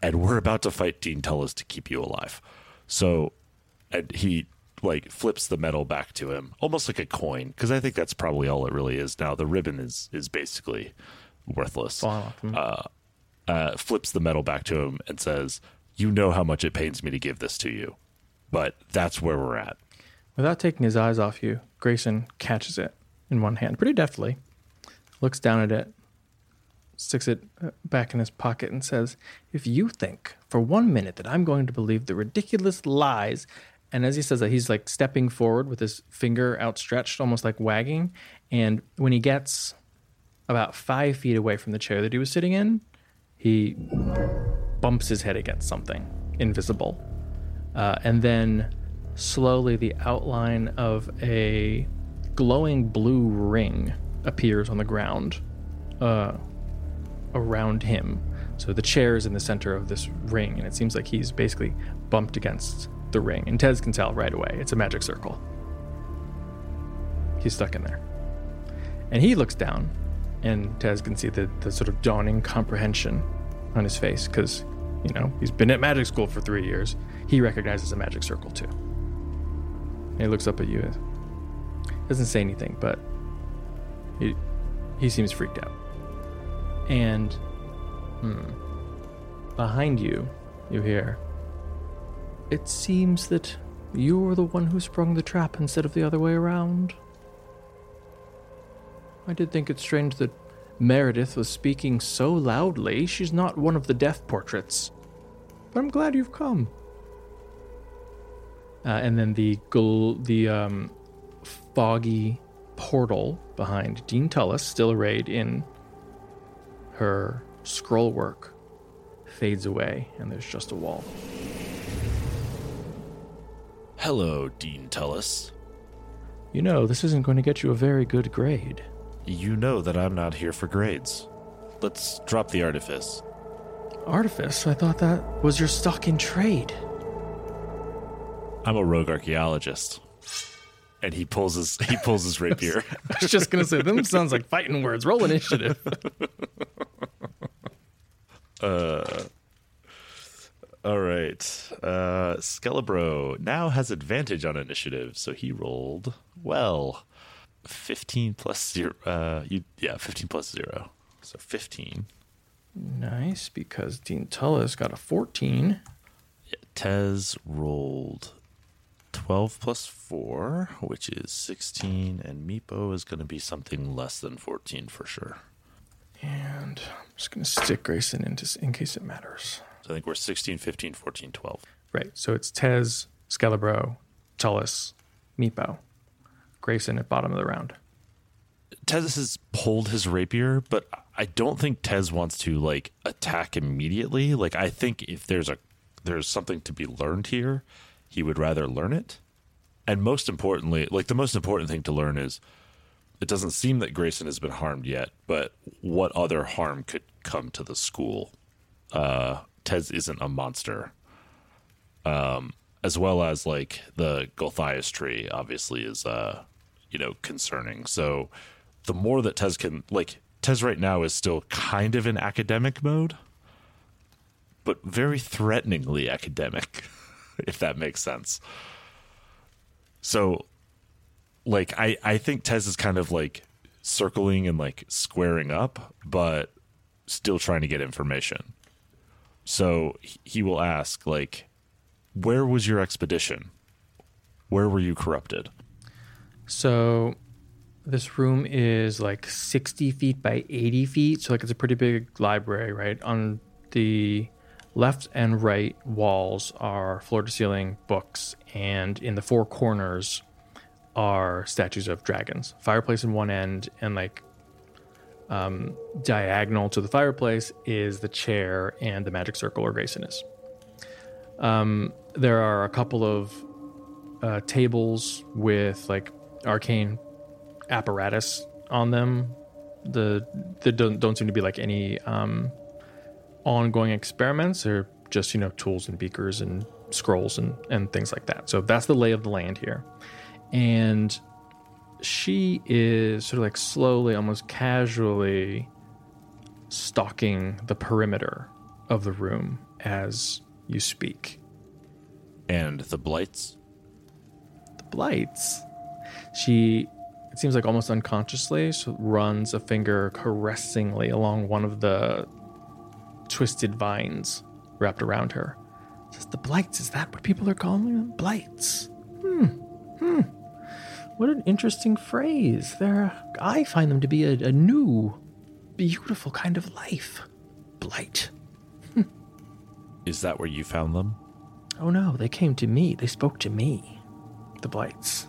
And we're about to fight Dean Tullis to keep you alive. So, and he, like, flips the medal back to him, almost like a coin, because I think that's probably all it really is now. The ribbon is, is basically worthless. Wow. Uh Uh, flips the medal back to him and says, "You know how much it pains me to give this to you, but that's where we're at." Without taking his eyes off you, Grayson catches it in one hand pretty deftly, looks down at it, sticks it back in his pocket and says, "If you think for one minute that I'm going to believe the ridiculous lies..." And as he says that, he's like stepping forward with his finger outstretched, almost like wagging. And when he gets about five feet away from the chair that he was sitting in, he bumps his head against something invisible. Uh, and then slowly the outline of a glowing blue ring appears on the ground uh, around him. So the chair is in the center of this ring, and it seems like he's basically bumped against the ring. And Tez can tell right away. It's a magic circle. He's stuck in there. And he looks down. And Tez can see the, the sort of dawning comprehension on his face because, you know, he's been at magic school for three years. He recognizes a magic circle, too. And he looks up at you and doesn't say anything, but he, he seems freaked out. And hmm, behind you, you hear, "It seems that you were the one who sprung the trap instead of the other way around. I did think it strange that Meredith was speaking so loudly. She's not one of the death portraits. But I'm glad you've come." Uh, and then the gl- the um, foggy portal behind Dean Tullis, still arrayed in her scrollwork, fades away, and there's just a wall. "Hello, Dean Tullis. You know, this isn't going to get you a very good grade." "You know that I'm not here for grades. Let's drop the artifice." "Artifice? I thought that was your stock in trade." "I'm a rogue archaeologist." And he pulls his he pulls his rapier. I was just gonna say, them sounds like fighting words. Roll initiative. uh, all right. Uh, Skelebro now has advantage on initiative, so he rolled well. fifteen plus zero. Uh, you, yeah, fifteen plus zero. So fifteen. Nice, because Dean Tullis got a fourteen. Yeah, Tez rolled twelve plus four, which is sixteen, and Meepo is going to be something less than fourteen for sure. And I'm just going to stick Grayson in just in case it matters. So I think we're sixteen, fifteen, fourteen, twelve. Right. So it's Tez, Skelebro, Tullis, Meepo, Grayson at bottom of the round. Tez has pulled his rapier, but I don't think Tez wants to like attack immediately. Like I think if there's a there's something to be learned here, he would rather learn it. And most importantly, like the most important thing to learn is it doesn't seem that Grayson has been harmed yet, but what other harm could come to the school? Uh, Tez isn't a monster. Um, as well as like the Gulthias tree obviously is, uh, you know, concerning. So the more that Tez can, like Tez right now is still kind of in academic mode, but very threateningly academic, if that makes sense. So like, I, I think Tez is kind of like circling and like squaring up, but still trying to get information. So he will ask like, where was your expedition? Where were you corrupted? So this room is like sixty feet by eighty feet. So like it's a pretty big library, right? On the left and right walls are floor-to-ceiling books, and in the four corners are statues of dragons. Fireplace in one end, and like um, diagonal to the fireplace is the chair and the magic circle where Grayson is. Um, there are a couple of uh, tables with like arcane apparatus on them. The there don't, don't seem to be like any um, ongoing experiments, or just, you know, tools and beakers and scrolls and, and things like that. So that's the lay of the land here. And she is sort of like slowly, almost casually stalking the perimeter of the room as you speak. And the blights? The blights? She, it seems like almost unconsciously, so runs a finger caressingly along one of the twisted vines wrapped around her. Says, the blights, is that what people are calling them? Blights. Hmm. Hmm. What an interesting phrase. They're, I find them to be a, a new, beautiful kind of life. Blight. Is that where you found them? Oh no, they came to me. They spoke to me. The blights.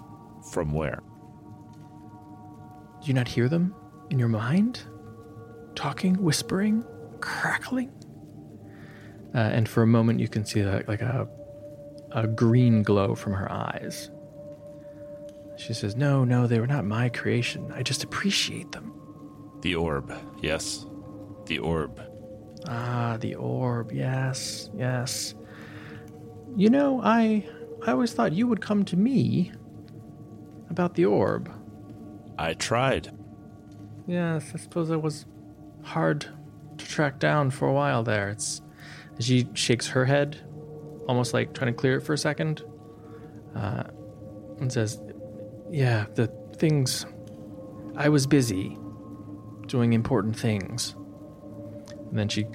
From where? Do you not hear them in your mind? Talking, whispering, crackling? Uh, and for a moment you can see like, like a, a green glow from her eyes. She says, no, no, they were not my creation. I just appreciate them. The orb, yes. The orb. Ah, the orb, yes, yes. You know, I I always thought you would come to me about the orb. I tried. Yes, I suppose it was hard to track down for a while there. It's, she shakes her head, almost like trying to clear it for a second, uh, and says, yeah, the things... I was busy doing important things. And then she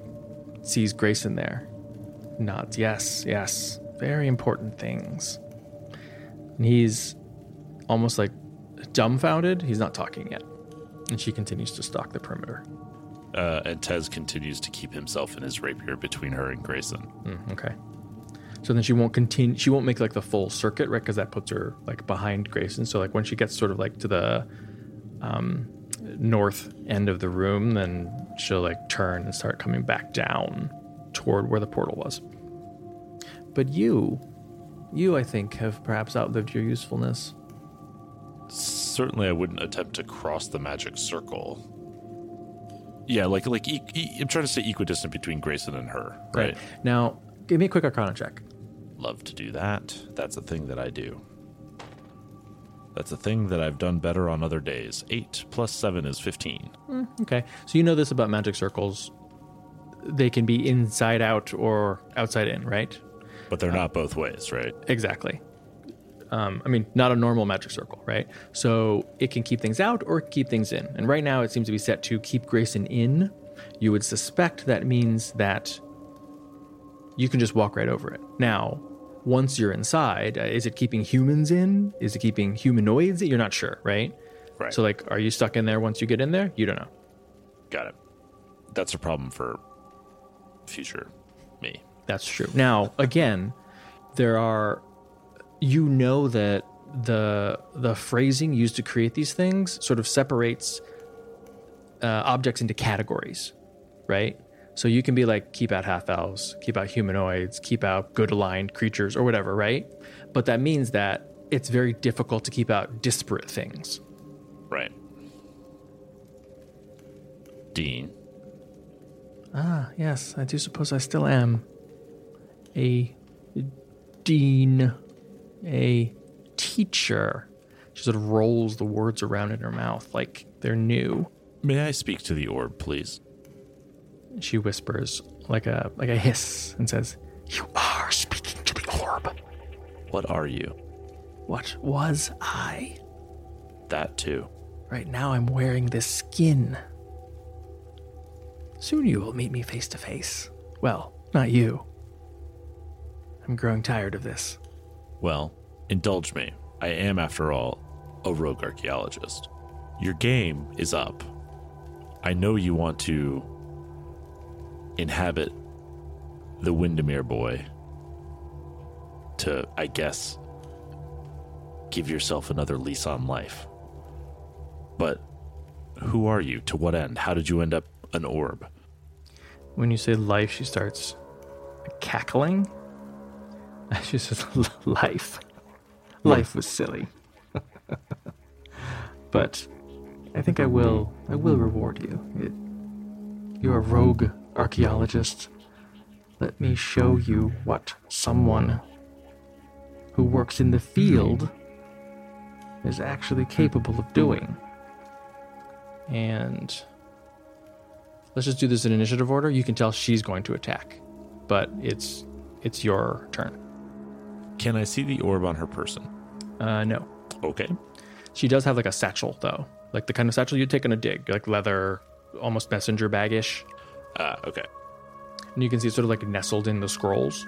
sees Grayson there. Nods, yes, yes. Very important things. And he's almost like dumbfounded. He's not talking yet. And she continues to stalk the perimeter. Uh, and Tez continues to keep himself and his rapier between her and Grayson. Mm, okay. So then she won't continue. She won't make like the full circuit, right? Because that puts her like behind Grayson. So like when she gets sort of like to the um, north end of the room, then she'll like turn and start coming back down toward where the portal was. But you, you I think have perhaps outlived your usefulness. Certainly I wouldn't attempt to cross the magic circle. Yeah, like like e- e- I'm trying to stay equidistant between Grayson and her, right? right? Now, give me a quick Arcana check. Love to do that. That's a thing that I do. That's a thing that I've done better on other days. eight plus seven is fifteen. Mm, okay. So you know this about magic circles. They can be inside out or outside in, right? But they're uh, not both ways, right? Exactly. Um, I mean, not a normal magic circle, right? So it can keep things out or keep things in. And right now it seems to be set to keep Grayson in. You would suspect that means that you can just walk right over it. Now, once you're inside, uh, is it keeping humans in? Is it keeping humanoids in? You're not sure, right? Right. So, like, are you stuck in there once you get in there? You don't know. Got it. That's a problem for future me. That's true. Now, again, there are, you know that the the phrasing used to create these things sort of separates uh, objects into categories, right? So you can be like, keep out half-elves, keep out humanoids, keep out good-aligned creatures or whatever, right? But that means that it's very difficult to keep out disparate things. Right. Dean. Ah, yes, I do suppose I still am a dean, a teacher. She sort of rolls the words around in her mouth like they're new. May I speak to the orb, please? She whispers like a like a hiss and says, "You are speaking to the orb." What are you? What was I? That too. Right now I'm wearing this skin. Soon you will meet me face to face. Well, not you. I'm growing tired of this. Well, indulge me. I am, after all, a rogue archaeologist. Your game is up. I know you want to inhabit the Windermere boy to, I guess, give yourself another lease on life. But who are you? To what end? How did you end up an orb? When you say life, she starts cackling. She says, life. Life was silly. But I think I will I will reward you. It, you're a rogue archaeologist. Let me show you what someone who works in the field is actually capable of doing. And let's just do this in initiative order. You can tell she's going to attack, but it's it's your turn. Can I see the orb on her person? Uh, no. Okay. She does have like a satchel, though, like the kind of satchel you'd take on a dig, like leather, almost messenger bag-ish. Uh, okay. And you can see it's sort of like nestled in the scrolls.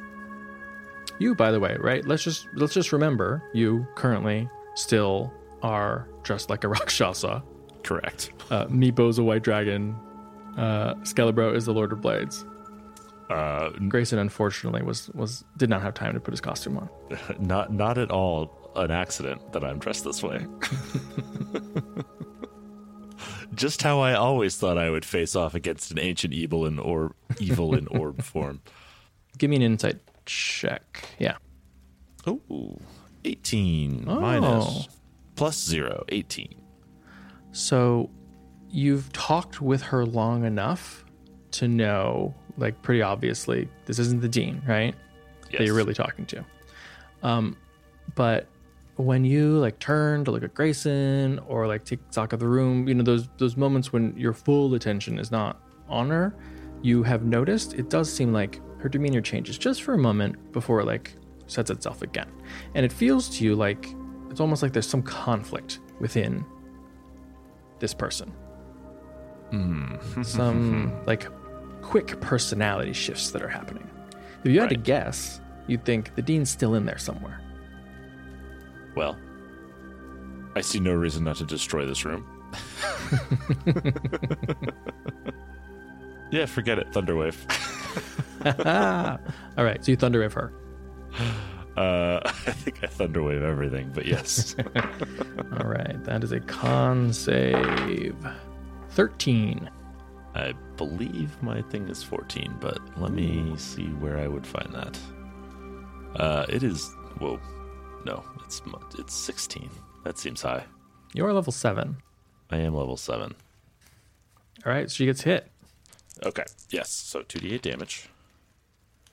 You, by the way, right? Let's just let's just remember you currently still are dressed like a Rakshasa. Correct. Uh, Meepo's a white dragon. Uh, Skelebro is the Lord of Blades. Uh, Grayson, unfortunately, was was did not have time to put his costume on. Not not at all an accident that I'm dressed this way. Just how I always thought I would face off against an ancient evil in orb, evil in orb form. Give me an insight check. Yeah. Ooh, eighteen oh. minus plus zero, eighteen. So you've talked with her long enough to know, like, pretty obviously, this isn't the dean, right? Yes. That you're really talking to. Um, but when you, like, turn to look at Grayson or, like, take stock of the room, you know, those those moments when your full attention is not on her, you have noticed it does seem like her demeanor changes just for a moment before it, like, sets itself again. And it feels to you like it's almost like there's some conflict within this person. Mm. Some, like, quick personality shifts that are happening. If you had right. to guess, you'd think the dean's still in there somewhere. Well, I see no reason not to destroy this room. Yeah, forget it. Thunderwave. All right, so you thunderwave her. Uh, I think I thunderwave everything, but yes. All right, that is a con save. thirteen. I believe my thing is fourteen, but let me see where I would find that. Uh, it is, whoa, no, it's it's sixteen. That seems high. You are level seven. I am level seven. All right, so she gets hit. Okay, yes, so two d eight damage.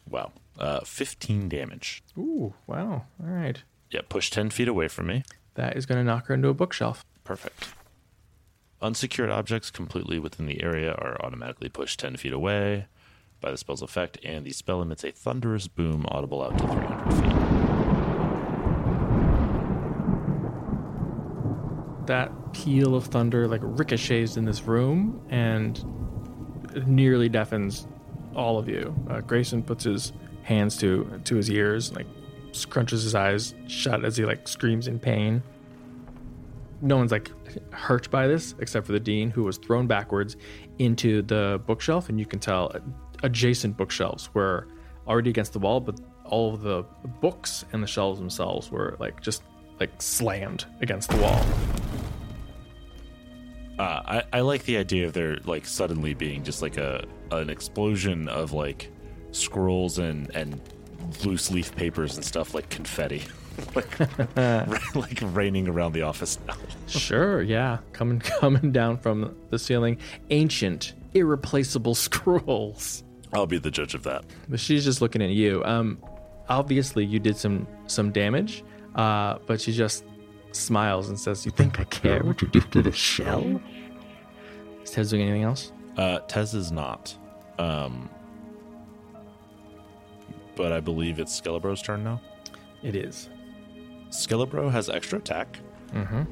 Wow, uh, fifteen damage. Ooh, wow, all right. Yeah, push ten feet away from me. That is going to knock her into a bookshelf. Perfect. Unsecured objects completely within the area are automatically pushed ten feet away by the spell's effect, and the spell emits a thunderous boom audible out to three hundred feet. That peal of thunder, like, ricochets in this room and nearly deafens all of you. Uh, Grayson puts his hands to to his ears, like, scrunches his eyes shut as he like screams in pain. No one's like hurt by this except for the dean, who was thrown backwards into the bookshelf, and you can tell adjacent bookshelves were already against the wall, but all of the books and the shelves themselves were like just like slammed against the wall. Uh, I, I like the idea of there like suddenly being just like a an explosion of like scrolls and, and loose leaf papers and stuff like confetti, like like raining around the office now. Sure, yeah, coming coming down from the ceiling, ancient, irreplaceable scrolls. I'll be the judge of that. But she's just looking at you. Um, obviously you did some some damage, uh, but she just smiles and says, "You think I care what you did to the shell?" Is Tez doing anything else? Uh, Tez is not. Um, but I believe it's Skelebro's turn now. It is. Skelebro has extra attack. Mm-hmm.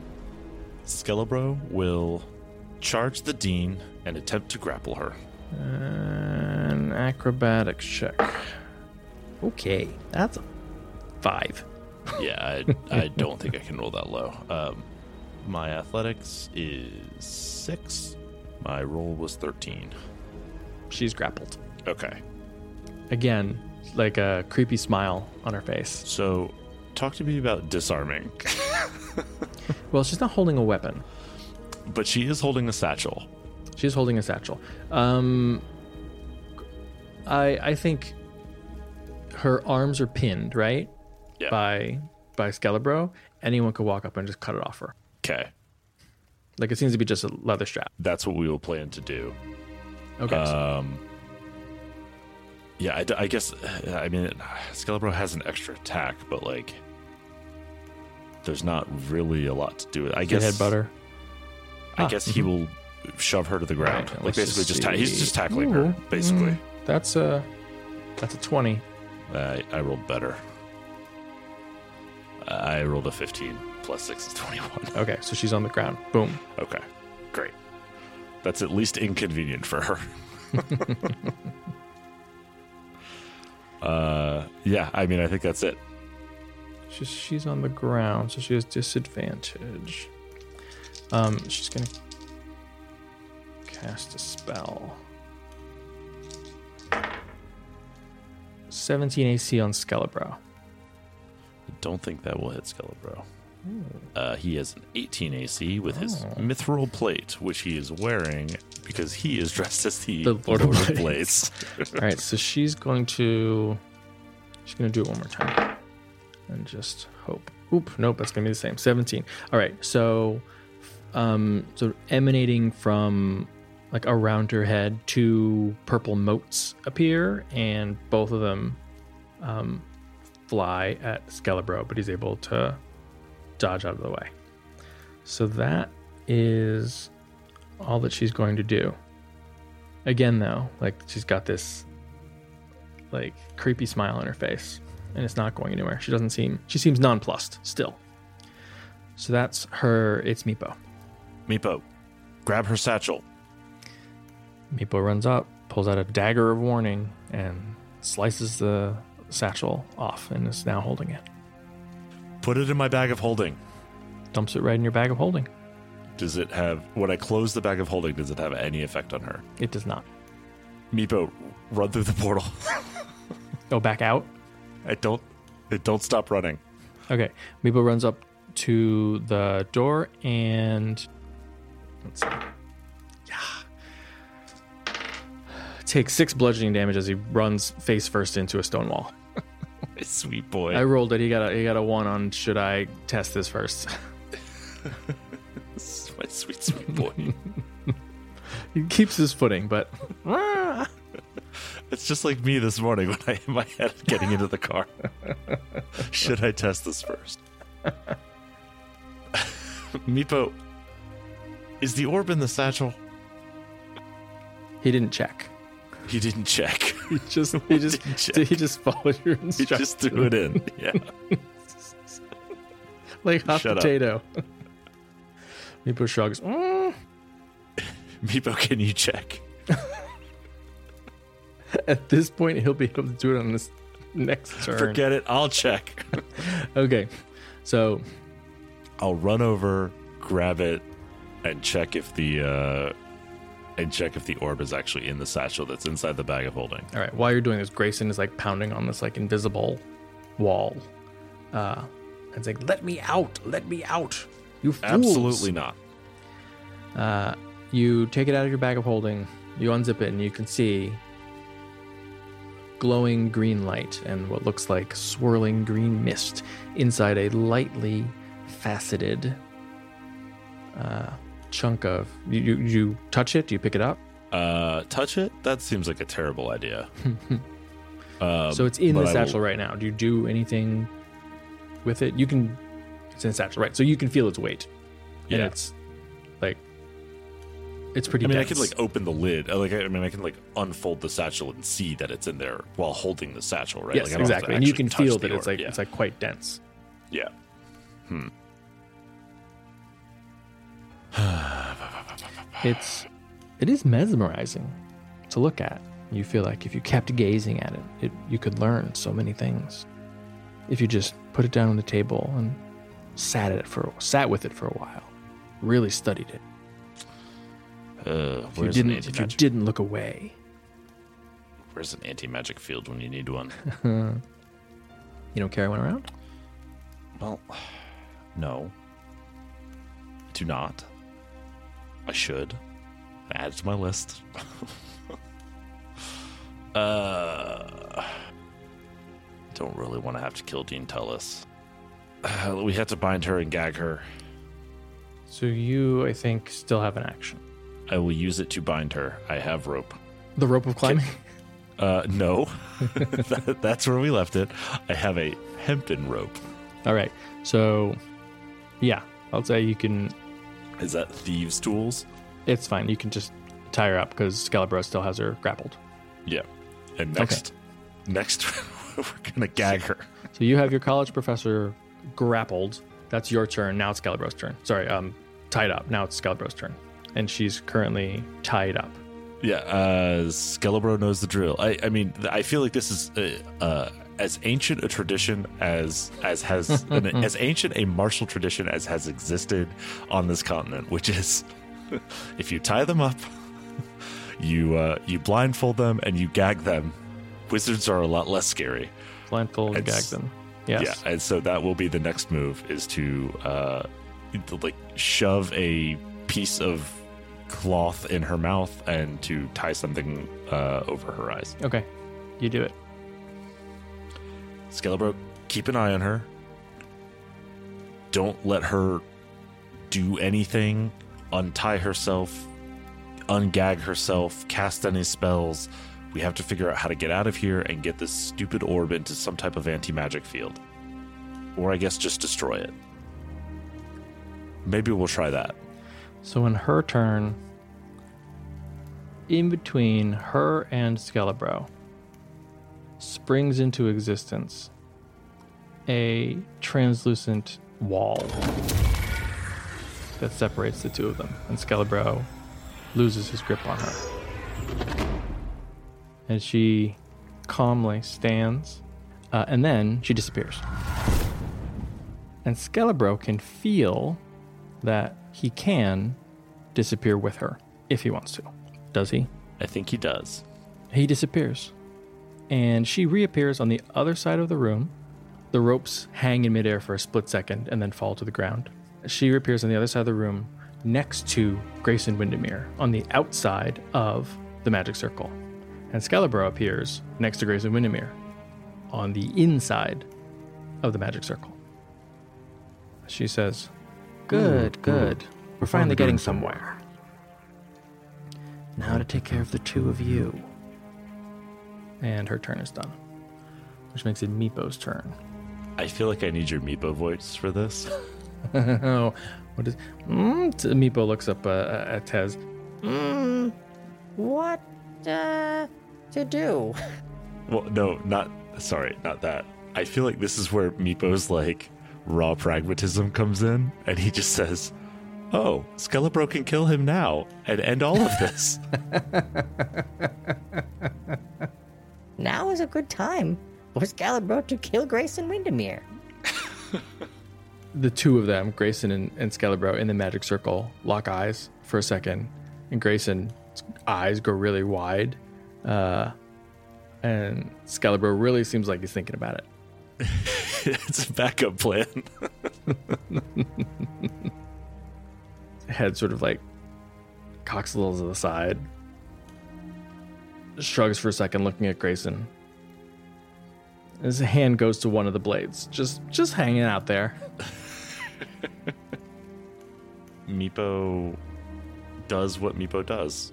Skelebro will charge the dean and attempt to grapple her. An acrobatics check. Okay, that's a five. Yeah, I, I don't think I can roll that low. Um, my athletics is six. My roll was thirteen. She's grappled. Okay. Again, like a creepy smile on her face. So, talk to me about disarming. Well, she's not holding a weapon. But she is holding a satchel. She's holding a satchel. Um, I I think her arms are pinned, right? Yeah. By by Skelebro. Anyone could walk up and just cut it off her. Okay. Like it seems to be just a leather strap. That's what we will plan to do. Okay. Um. So. Yeah, I, I guess I mean Skelebro has an extra attack, but like, there's not really a lot to do. I guess headbutt her. I ah, guess mm-hmm. he will. Shove her to the ground. Right, like basically, just, just ta- he's just tackling Ooh. her. Basically, mm, that's a that's a twenty. Uh, I rolled better. I rolled a fifteen plus six is twenty-one. Okay, so she's on the ground. Boom. Okay, great. That's at least inconvenient for her. uh, yeah. I mean, I think that's it. She's she's on the ground, so she has disadvantage. Um, she's gonna. Cast a spell. seventeen A C on Skelebro. I don't think that will hit Skelebro. Mm. Uh, he has an eighteen A C with oh. his mithril plate, which he is wearing because he is dressed as the, the Lord, Lord of Blades. Blades. All right, so she's going to she's going to do it one more time and just hope. Oop, nope, that's going to be the same. seventeen. All right, so um, so emanating from like around her head, two purple motes appear, and both of them um, fly at Skelebro, but he's able to dodge out of the way. So that is all that she's going to do. Again, though, like she's got this like creepy smile on her face, and it's not going anywhere. She doesn't seem she seems nonplussed still. So that's her. It's Meepo. Meepo, grab her satchel. Meepo runs up, pulls out a dagger of warning, and slices the satchel off and is now holding it. Put it in my bag of holding. Dumps it right in your bag of holding. Does it have... When I close the bag of holding, does it have any effect on her? It does not. Meepo, run through the portal. Go back out? I don't... It don't stop running. Okay. Meepo runs up to the door and... Let's see. Yeah. Takes six bludgeoning damage as he runs face first into a stone wall. My sweet boy. I rolled it. He got a he got a one on should I test this first. This is my sweet, sweet boy. He keeps his footing, but it's just like me this morning when I hit my head getting into the car. Should I test this first? Meepo, is the orb in the satchel? He didn't check. He didn't check. He just he just check. He just followed your instructions. He just threw it in. Yeah. Like hot Shut potato. Up. Meepo shrugs. Mm. Meepo, can you check? At this point, he'll be able to do it on this next turn. Forget it. I'll check. Okay. So I'll run over, grab it, and check if the uh, and check if the orb is actually in the satchel that's inside the bag of holding. All right. While you're doing this, Grayson is like pounding on this like invisible wall. Uh, and it's like, let me out, let me out, you fools. Absolutely not. Uh, you take it out of your bag of holding. You unzip it, and you can see glowing green light and what looks like swirling green mist inside a lightly faceted uh, chunk of... You, you, you touch it? Do you pick it up? Uh, touch it? That seems like a terrible idea. um, so it's in the satchel will... right now. Do you do anything with it? You can... It's in the satchel, right? So you can feel its weight. Yeah. And it's, like... It's pretty. I mean, dense. I can like open the lid. Like, I mean, I can like unfold the satchel and see that it's in there while holding the satchel, right? Yes, like, I don't exactly. And you can feel that it's like yeah. it's like quite dense. Yeah. Hmm. it's it is mesmerizing to look at. You feel like if you kept gazing at it, it you could learn so many things. If you just put it down on the table and sat at it for sat with it for a while, really studied it. Uh, if you didn't, if you didn't look away. Where's an anti-magic field when you need one? You don't carry one around? Well, no. I do not. I should. I add it to my list. uh, don't really want to have to kill Dean Tullis. Uh, we have to bind her and gag her. So you, I think, still have an action. I will use it to bind her. I have rope. The rope of climbing? Uh, no. that, that's where we left it. I have a hempen rope. All right. So, yeah. I'll say you can... Is that thieves' tools? It's fine. You can just tie her up because Skelebro still has her grappled. Yeah. And next, okay. next we're going to gag her. So you have your college professor grappled. That's your turn. Now it's Skelebro's turn. Sorry, um, tied up. Now it's Skelebro's turn. And she's currently tied up. Yeah, uh, Skelebro knows the drill. I, I mean, I feel like this is uh, uh, as ancient a tradition as as has an, as ancient a martial tradition as has existed on this continent, which is if you tie them up, you uh, you blindfold them and you gag them. Wizards are a lot less scary. Blindfold and gag them. Yes. Yeah, and so that will be the next move is to uh, to like shove a piece of cloth in her mouth and to tie something uh, over her eyes. Okay, you do it. Skelebro, keep an eye on her. Don't let her do anything. Untie herself, ungag herself, cast any spells. We have to figure out how to get out of here and get this stupid orb into some type of anti-magic field. Or I guess just destroy it. Maybe we'll try that. So in her turn, in between her and Skelebro, springs into existence a translucent wall that separates the two of them, and Skelebro loses his grip on her. And she calmly stands, uh, and then she disappears. And Skelebro can feel that he can disappear with her if he wants to. Does he? I think he does. He disappears. And she reappears on the other side of the room. The ropes hang in midair for a split second and then fall to the ground. She reappears on the other side of the room next to Grayson Windermere on the outside of the magic circle. And Skelebro appears next to Grayson Windermere on the inside of the magic circle. She says... Good, good. We're finally getting somewhere. Now to take care of the two of you. And her turn is done. Which makes it Meepo's turn. I feel like I need your Meepo voice for this. oh, what is... Mm, Meepo looks up uh, at Tez. Mm, what uh, to do? Well, no, not... Sorry, not that. I feel like this is where Meepo's like... raw pragmatism comes in, and he just says, oh, Skelebro can kill him now and end all of this. Now is a good time. for Skelebro to kill Grayson Windermere. The two of them, Grayson and, and Skelebro, in the magic circle, lock eyes for a second, and Grayson's eyes go really wide, uh, and Skelebro really seems like he's thinking about it. It's a backup plan. Head sort of like cocks a little to the side, shrugs for a second, looking at Grayson. His hand goes to one of the blades, just just hanging out there. Meepo does what Meepo does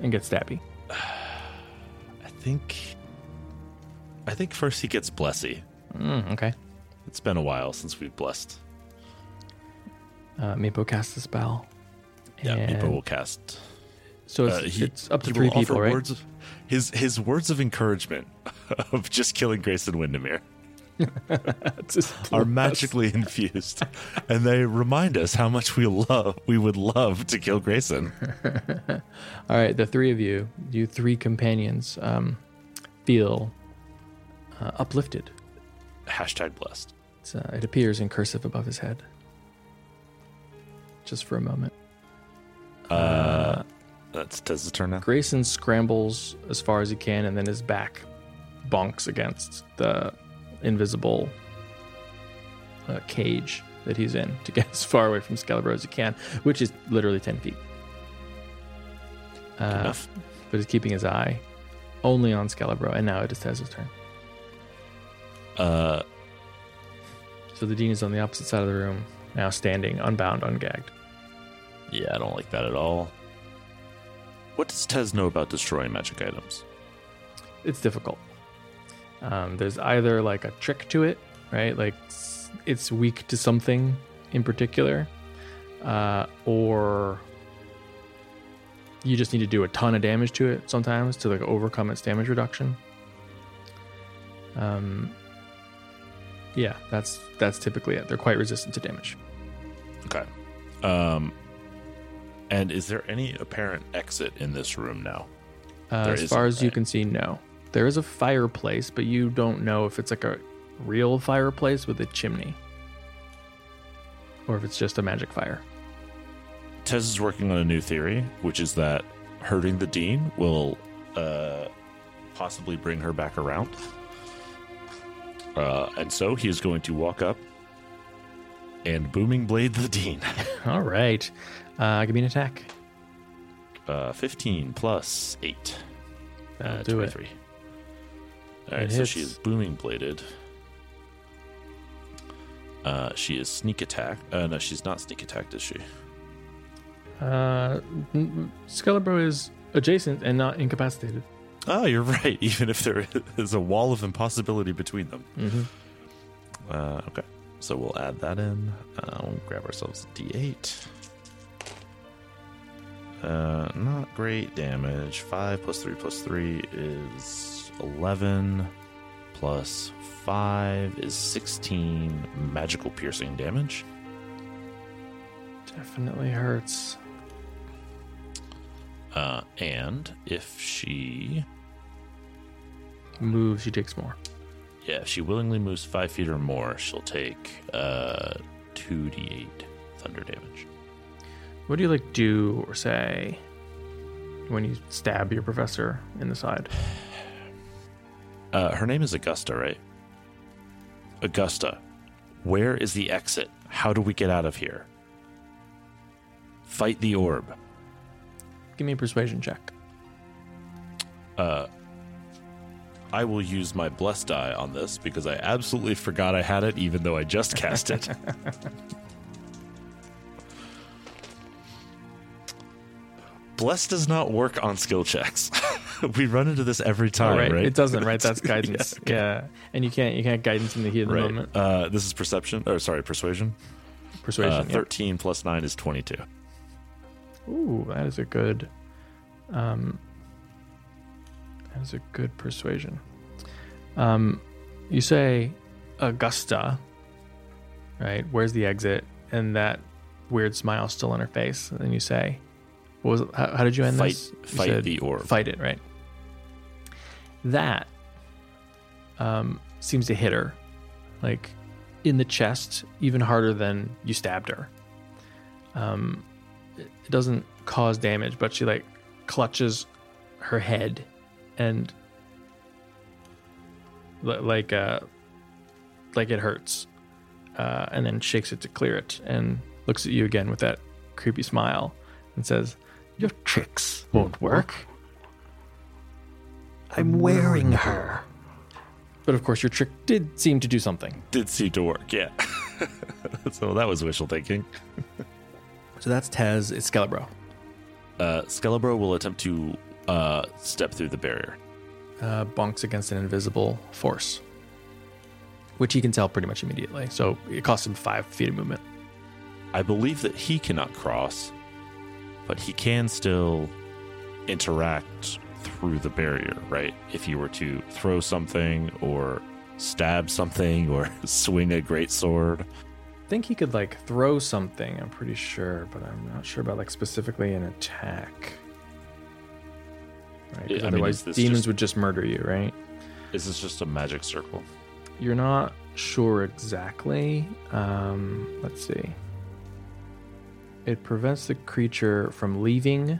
and gets stabby. I think I think first he gets blessy. Mm, okay. It's been a while since we've blessed. Uh, Meepo casts the spell. Yeah, Meepo will cast. So it's, uh, he, it's up to three people, right? Words of, his his words of encouragement of just killing Grayson Windermere are magically infused, and they remind us how much we love we would love to kill Grayson. All right, the three of you, you three companions, um, feel uh, uplifted. Hashtag blessed. It's, uh, it appears in cursive above his head. Just for a moment. Uh, uh that's Tez's turn now. Grayson scrambles as far as he can, and then his back bonks against the invisible uh, cage that he's in to get as far away from Skelebro as he can, which is literally ten feet. Uh, enough. But he's keeping his eye only on Skelebro, and now it is Tez's turn. Uh, so the Dean is on the opposite side of the room, now standing, unbound, ungagged. Yeah, I don't like that at all. What does Tez know about destroying magic items? It's difficult. Um, there's either like a trick to it, right? Like it's weak to something in particular, uh, or you just need to do a ton of damage to it sometimes to like overcome its damage reduction. Um. Yeah, that's that's typically it. They're quite resistant to damage. Okay. Um. And is there any apparent exit in this room now? Uh, as far as you can see, no. There is a fireplace, but you don't know if it's like a real fireplace with a chimney, or if it's just a magic fire. Tez is working on a new theory, which is that hurting the Dean will uh, possibly bring her back around. Uh, and so he is going to walk up and booming blade the Dean. All right. Uh, give me an attack. Uh, fifteen plus eight. Uh, do it. All right, it so hits. She is booming bladed. Uh, she is sneak attack. Uh, no, she's not sneak attacked, is she? Uh, Skelebro is adjacent and not incapacitated. Oh, you're right. Even if there is a wall of impossibility between them. Mm-hmm. Uh, okay, so we'll add that in. Uh, we'll grab ourselves a D eight. Uh, not great damage. Five plus three plus three is eleven. Plus five is sixteen magical piercing damage. Definitely hurts. Uh, and if she moves, she takes more. Yeah, if she willingly moves five feet or more, she'll take uh, two d eight thunder damage. What do you like do or say when you stab your professor in the side? Uh, her name is Augusta, right? Augusta, where is the exit? How do we get out of here? Fight the orb. Give me a persuasion check. Uh, I will use my blessed die on this because I absolutely forgot I had it, even though I just cast it. Blessed does not work on skill checks. We run into this every time, oh, right. right? It doesn't, right? That's guidance. yeah. yeah, and you can't you can't guidance in the heat of the right. moment. Uh, this is perception. Or sorry, persuasion. Persuasion. Uh, Thirteen yeah. plus nine is twenty-two. Ooh, that is a good. Um, that is a good persuasion. Um, you say, Augusta, right? Where's the exit? And that weird smile still on her face. And then you say, What was it? How, how did you end fight, this? You fight said, the orb. Fight it, right? That um, seems to hit her, like in the chest, even harder than you stabbed her. Um, it doesn't cause damage, but she like clutches her head and l- like uh, like it hurts, uh, and then shakes it to clear it and looks at you again with that creepy smile and says, "Your tricks won't work. I'm wearing her." But of course, your trick did seem to do something. Did seem to work, yeah. So that was wishful thinking. So that's Tez. It's Skelebro. Uh, Skelebro will attempt to uh, step through the barrier. Uh, bonks against an invisible force, which he can tell pretty much immediately. So it costs him five feet of movement. I believe that he cannot cross, but he can still interact through the barrier, right? If you were to throw something or stab something or swing a greatsword. I think he could like throw something, I'm pretty sure, but I'm not sure about like specifically an attack. Right? It, otherwise, mean, demons just, would just murder you, right? Is this just a magic circle? You're not sure exactly. Um, let's see. It prevents the creature from leaving.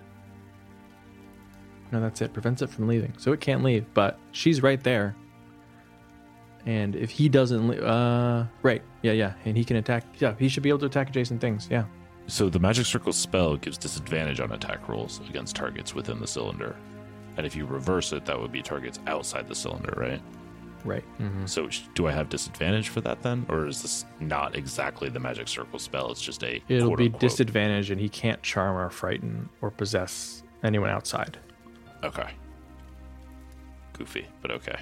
No, that's it. Prevents it from leaving. So it can't leave, but she's right there. And if he doesn't leave, uh, right. Yeah, yeah. And he can attack. Yeah, he should be able to attack adjacent things. Yeah. So the magic circle spell gives disadvantage on attack rolls against targets within the cylinder. And if you reverse it, that would be targets outside the cylinder, right? Right. Mm-hmm. So do I have disadvantage for that then? Or is this not exactly the magic circle spell? It's just a It'll quote, be unquote. Disadvantage, and he can't charm or frighten or possess anyone outside. Okay. Goofy, but okay.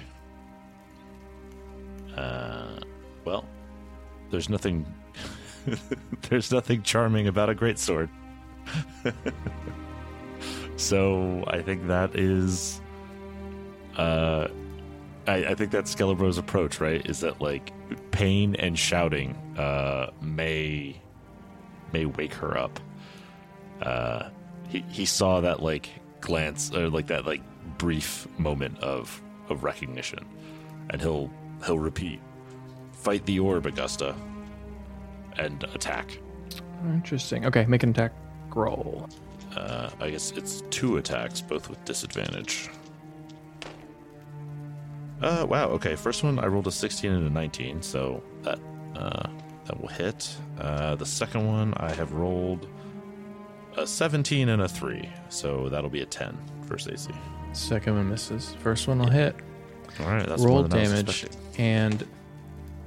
Uh, well, there's nothing there's nothing charming about a greatsword. So I think that is uh I, I think that's Skelebro's approach, right? Is that like pain and shouting uh, may may wake her up. Uh, he he saw that like glance or like that like brief moment of, of recognition, and he'll he'll repeat, "Fight the orb, Augusta," and attack. Interesting. Okay, make an attack roll. Uh, I guess it's two attacks, both with disadvantage. Uh, wow, okay, first one I rolled a sixteen and a nineteen, so that uh, that will hit. Uh, the second one I have rolled a seventeen and a three, so that'll be a ten versus A C. Second one misses. First one will hit. All right, that's roll damage, and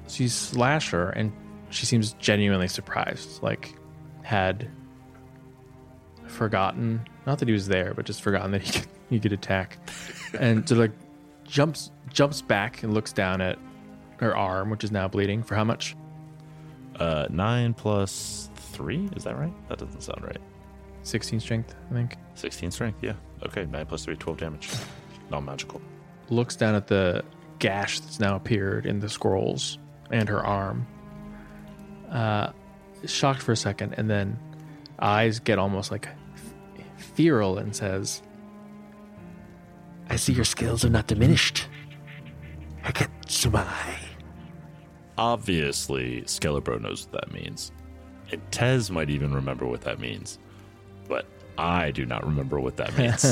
she's slasher, and she seems genuinely surprised, like had forgotten, not that he was there, but just forgotten that he could, he could attack, and to like jumps jumps back and looks down at her arm, which is now bleeding for how much? Uh, nine plus three? Is that right? That doesn't sound right. sixteen strength, I think. sixteen strength, yeah. Okay, nine plus three, twelve damage. Non-magical. Looks down at the gash that's now appeared in the scrolls and her arm. Uh, shocked for a second, and then eyes get almost like f- feral and says, "I see your skills are not diminished. Akatsumai." Obviously, Skelebro knows what that means. And Tez might even remember what that means. But I do not remember what that means.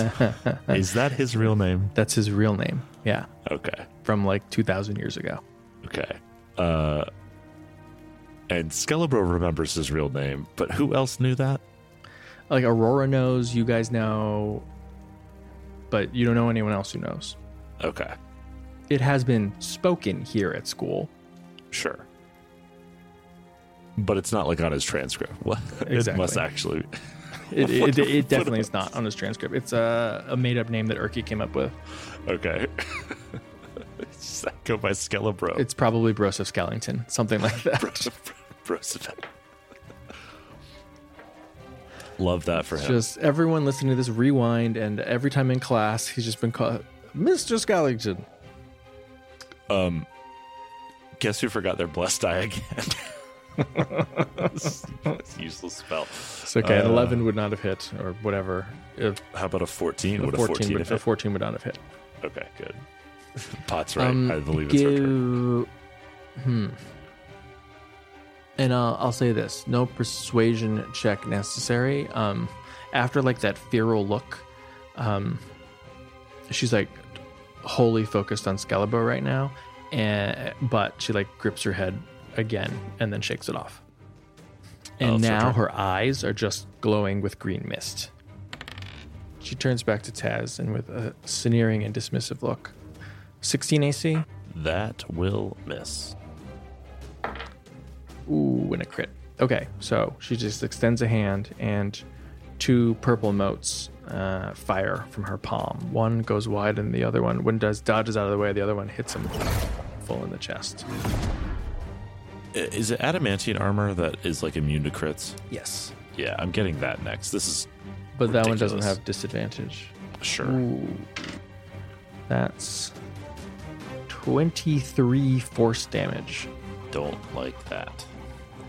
Is that his real name? That's his real name, yeah. Okay. From like two thousand years ago. Okay. Uh, and Skelebro remembers his real name, but who else knew that? Like Aurora knows, you guys know, but you don't know anyone else who knows. Okay. It has been spoken here at school. Sure. But it's not like on his transcript. Exactly. It must actually. it, it, it, it definitely is not on his transcript. It's a, a made-up name that Erky came up with. Okay. Does that go by Skelebro? It's probably Broseph Skellington, something like that. Broseph. Love that for him. Just everyone listening to this rewind, and every time in class, he's just been called Mister Skellington. Um, guess who forgot their blessed eye again? It's a useless spell. It's okay. Uh, an eleven would not have hit, or whatever. If, how about a fourteen? Would a fourteen, a fourteen would, have hit? A fourteen would not have hit. Okay, good. Pot's right. Um, I believe it's give... her turn. Hmm. And uh, I'll say this. No persuasion check necessary. Um, after, like, that feral look, um, she's, like, wholly focused on Skelebro right now. And, but she, like, grips her head again and then shakes it off. And oh, now her eyes are just glowing with green mist. She turns back to Taz and with a sneering and dismissive look. sixteen A C? That will miss. Ooh, and a crit. Okay, so she just extends a hand and two purple motes uh, fire from her palm. One goes wide and the other one, when does dodges out of the way, the other one hits him full in the chest. Is it adamantine armor that is like immune to crits? Yes. Yeah, I'm getting that next. This is But ridiculous. That one doesn't have disadvantage. Sure. Ooh. That's twenty-three force damage. Don't like that.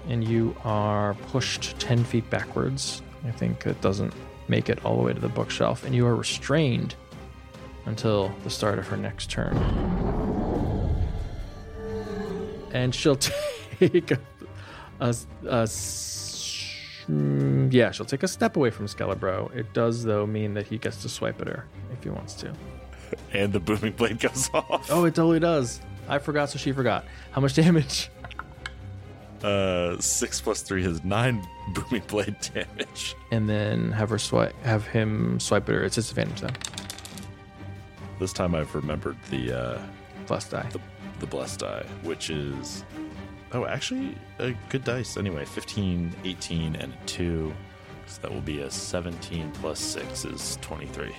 And you are pushed ten feet backwards. I think it doesn't make it all the way to the bookshelf. And you are restrained until the start of her next turn. And she'll take a... a, a yeah, she'll take a step away from Skelebro. It does, though, mean that he gets to swipe at her if he wants to. And the booming blade goes off. Oh, it totally does. I forgot, so she forgot. How much damage? Uh, six plus three is nine booming blade damage. And then have her swipe, have him swipe at her. It's disadvantage though. This time I've remembered the uh, blessed die. The, the blessed die, which is oh, actually a good dice. Anyway, fifteen, eighteen, and a two. So that will be a seventeen plus six is twenty-three.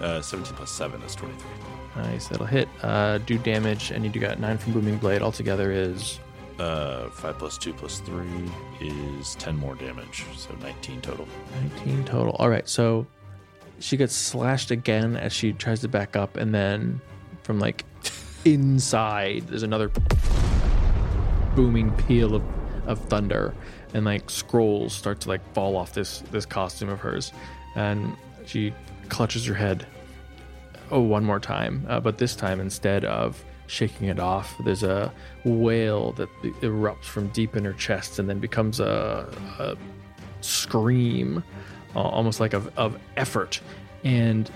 Uh, seventeen plus seven is twenty-three. Nice, that'll hit. Uh, do damage, and you got nine from Booming Blade. Altogether is... Uh, five plus two plus three is ten more damage, so nineteen total. nineteen total. All right, so she gets slashed again as she tries to back up, and then from, like, inside, there's another booming peal of, of thunder, and, like, scrolls start to, like, fall off this, this costume of hers, and she... clutches her head oh one more time uh, but this time instead of shaking it off there's a wail that erupts from deep in her chest and then becomes a, a scream uh, almost like of, of effort, and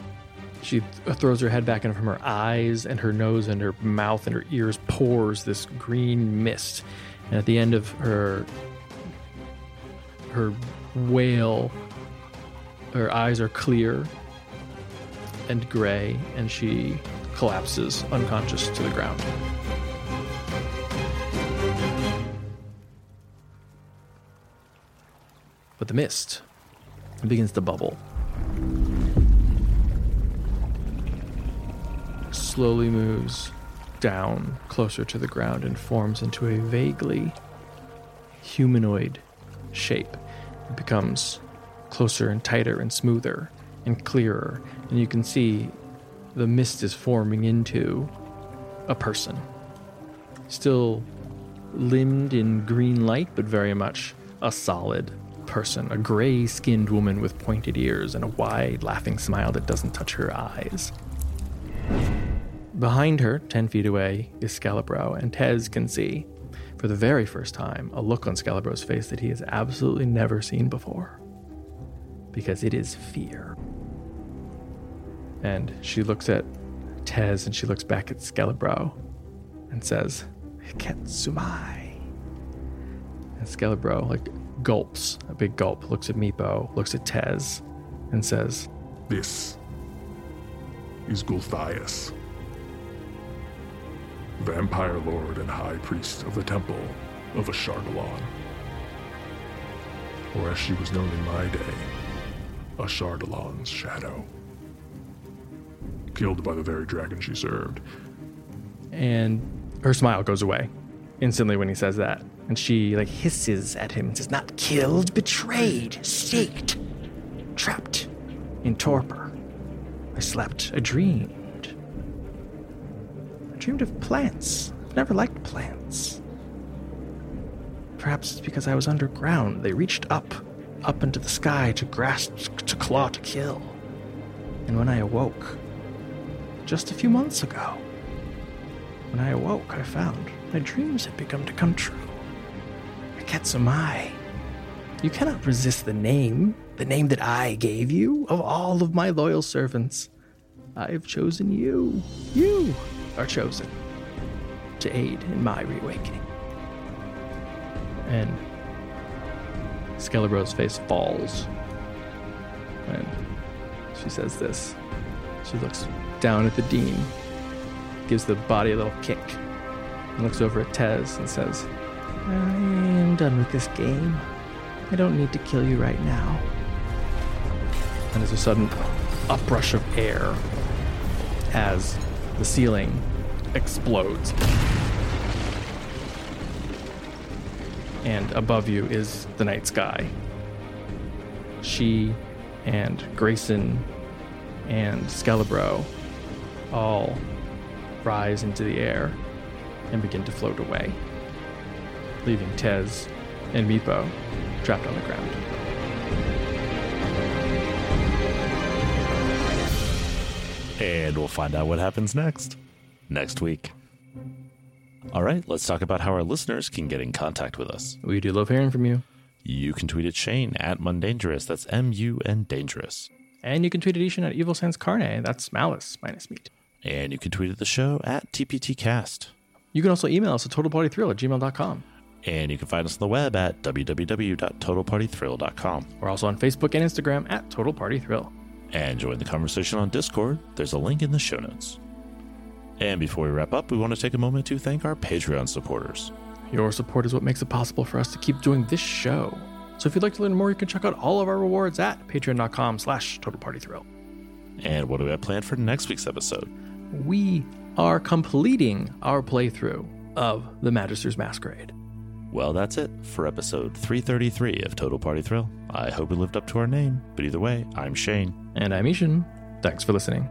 she th- throws her head back, and from her eyes and her nose and her mouth and her ears pours this green mist, and at the end of her her wail her eyes are clear and gray, and she collapses unconscious to the ground. But the mist begins to bubble, slowly moves down closer to the ground and forms into a vaguely humanoid shape. It becomes closer and tighter and smoother and clearer, and you can see the mist is forming into a person, still limbed in green light, but very much a solid person, a gray-skinned woman with pointed ears and a wide laughing smile that doesn't touch her eyes. Behind her, ten feet away, is Skelebro, and Tez can see, for the very first time, a look on Skelebro's face that he has absolutely never seen before, because it is fear. And she looks at Tez and she looks back at Skelebro and says, Ketsumai. And Skelebro, like, gulps, a big gulp, looks at Meepo, looks at Tez, and says, This is Gulthias, vampire lord and high priest of the temple of Ashardalon. Or as she was known in my day, Ashardalon's shadow. Killed by the very dragon she served. And her smile goes away instantly when he says that. And she, like, hisses at him and says, Not killed, betrayed, staked, trapped in torpor. I slept, I dreamed. I dreamed of plants. I've never liked plants. Perhaps it's because I was underground. They reached up, up into the sky to grasp, to claw, to kill. And when I awoke... just a few months ago, When I awoke, I found my dreams had begun to come true. Akatsumai. You cannot resist the name, the name that I gave you. Of all of my loyal servants, I have chosen you. You are chosen to aid in my reawakening. And Skelebro's face falls when she says this. She looks down at the Dean, gives the body a little kick, and looks over at Tez and says, I am done with this game. I don't need to kill you right now. And there's a sudden uprush of air as the ceiling explodes. And above you is the night sky. She and Grayson and Skelebro all rise into the air and begin to float away, leaving Tez and Meepo trapped on the ground. And we'll find out what happens next, next week. All right, let's talk about how our listeners can get in contact with us. We do love hearing from you. You can tweet at Shane at Mundangerous. That's M U N Dangerous. And you can tweet at Ishan at Evil Sans Carne. That's Malice minus Meat. And you can tweet at the show at T P T Cast. You can also email us at TotalPartyThrill at gmail dot com. And you can find us on the web at w w w dot total party thrill dot com. We're also on Facebook and Instagram at Total Party Thrill. And join the conversation on Discord. There's a link in the show notes. And before we wrap up, we want to take a moment to thank our Patreon supporters. Your support is what makes it possible for us to keep doing this show. So if you'd like to learn more, you can check out all of our rewards at patreon.com slash totalpartythrill. And what do we have planned for next week's episode? We are completing our playthrough of The Magister's Masquerade. Well, that's it for episode three thirty-three of Total Party Thrill. I hope we lived up to our name, but either way, I'm Shane. And I'm Ishan. Thanks for listening.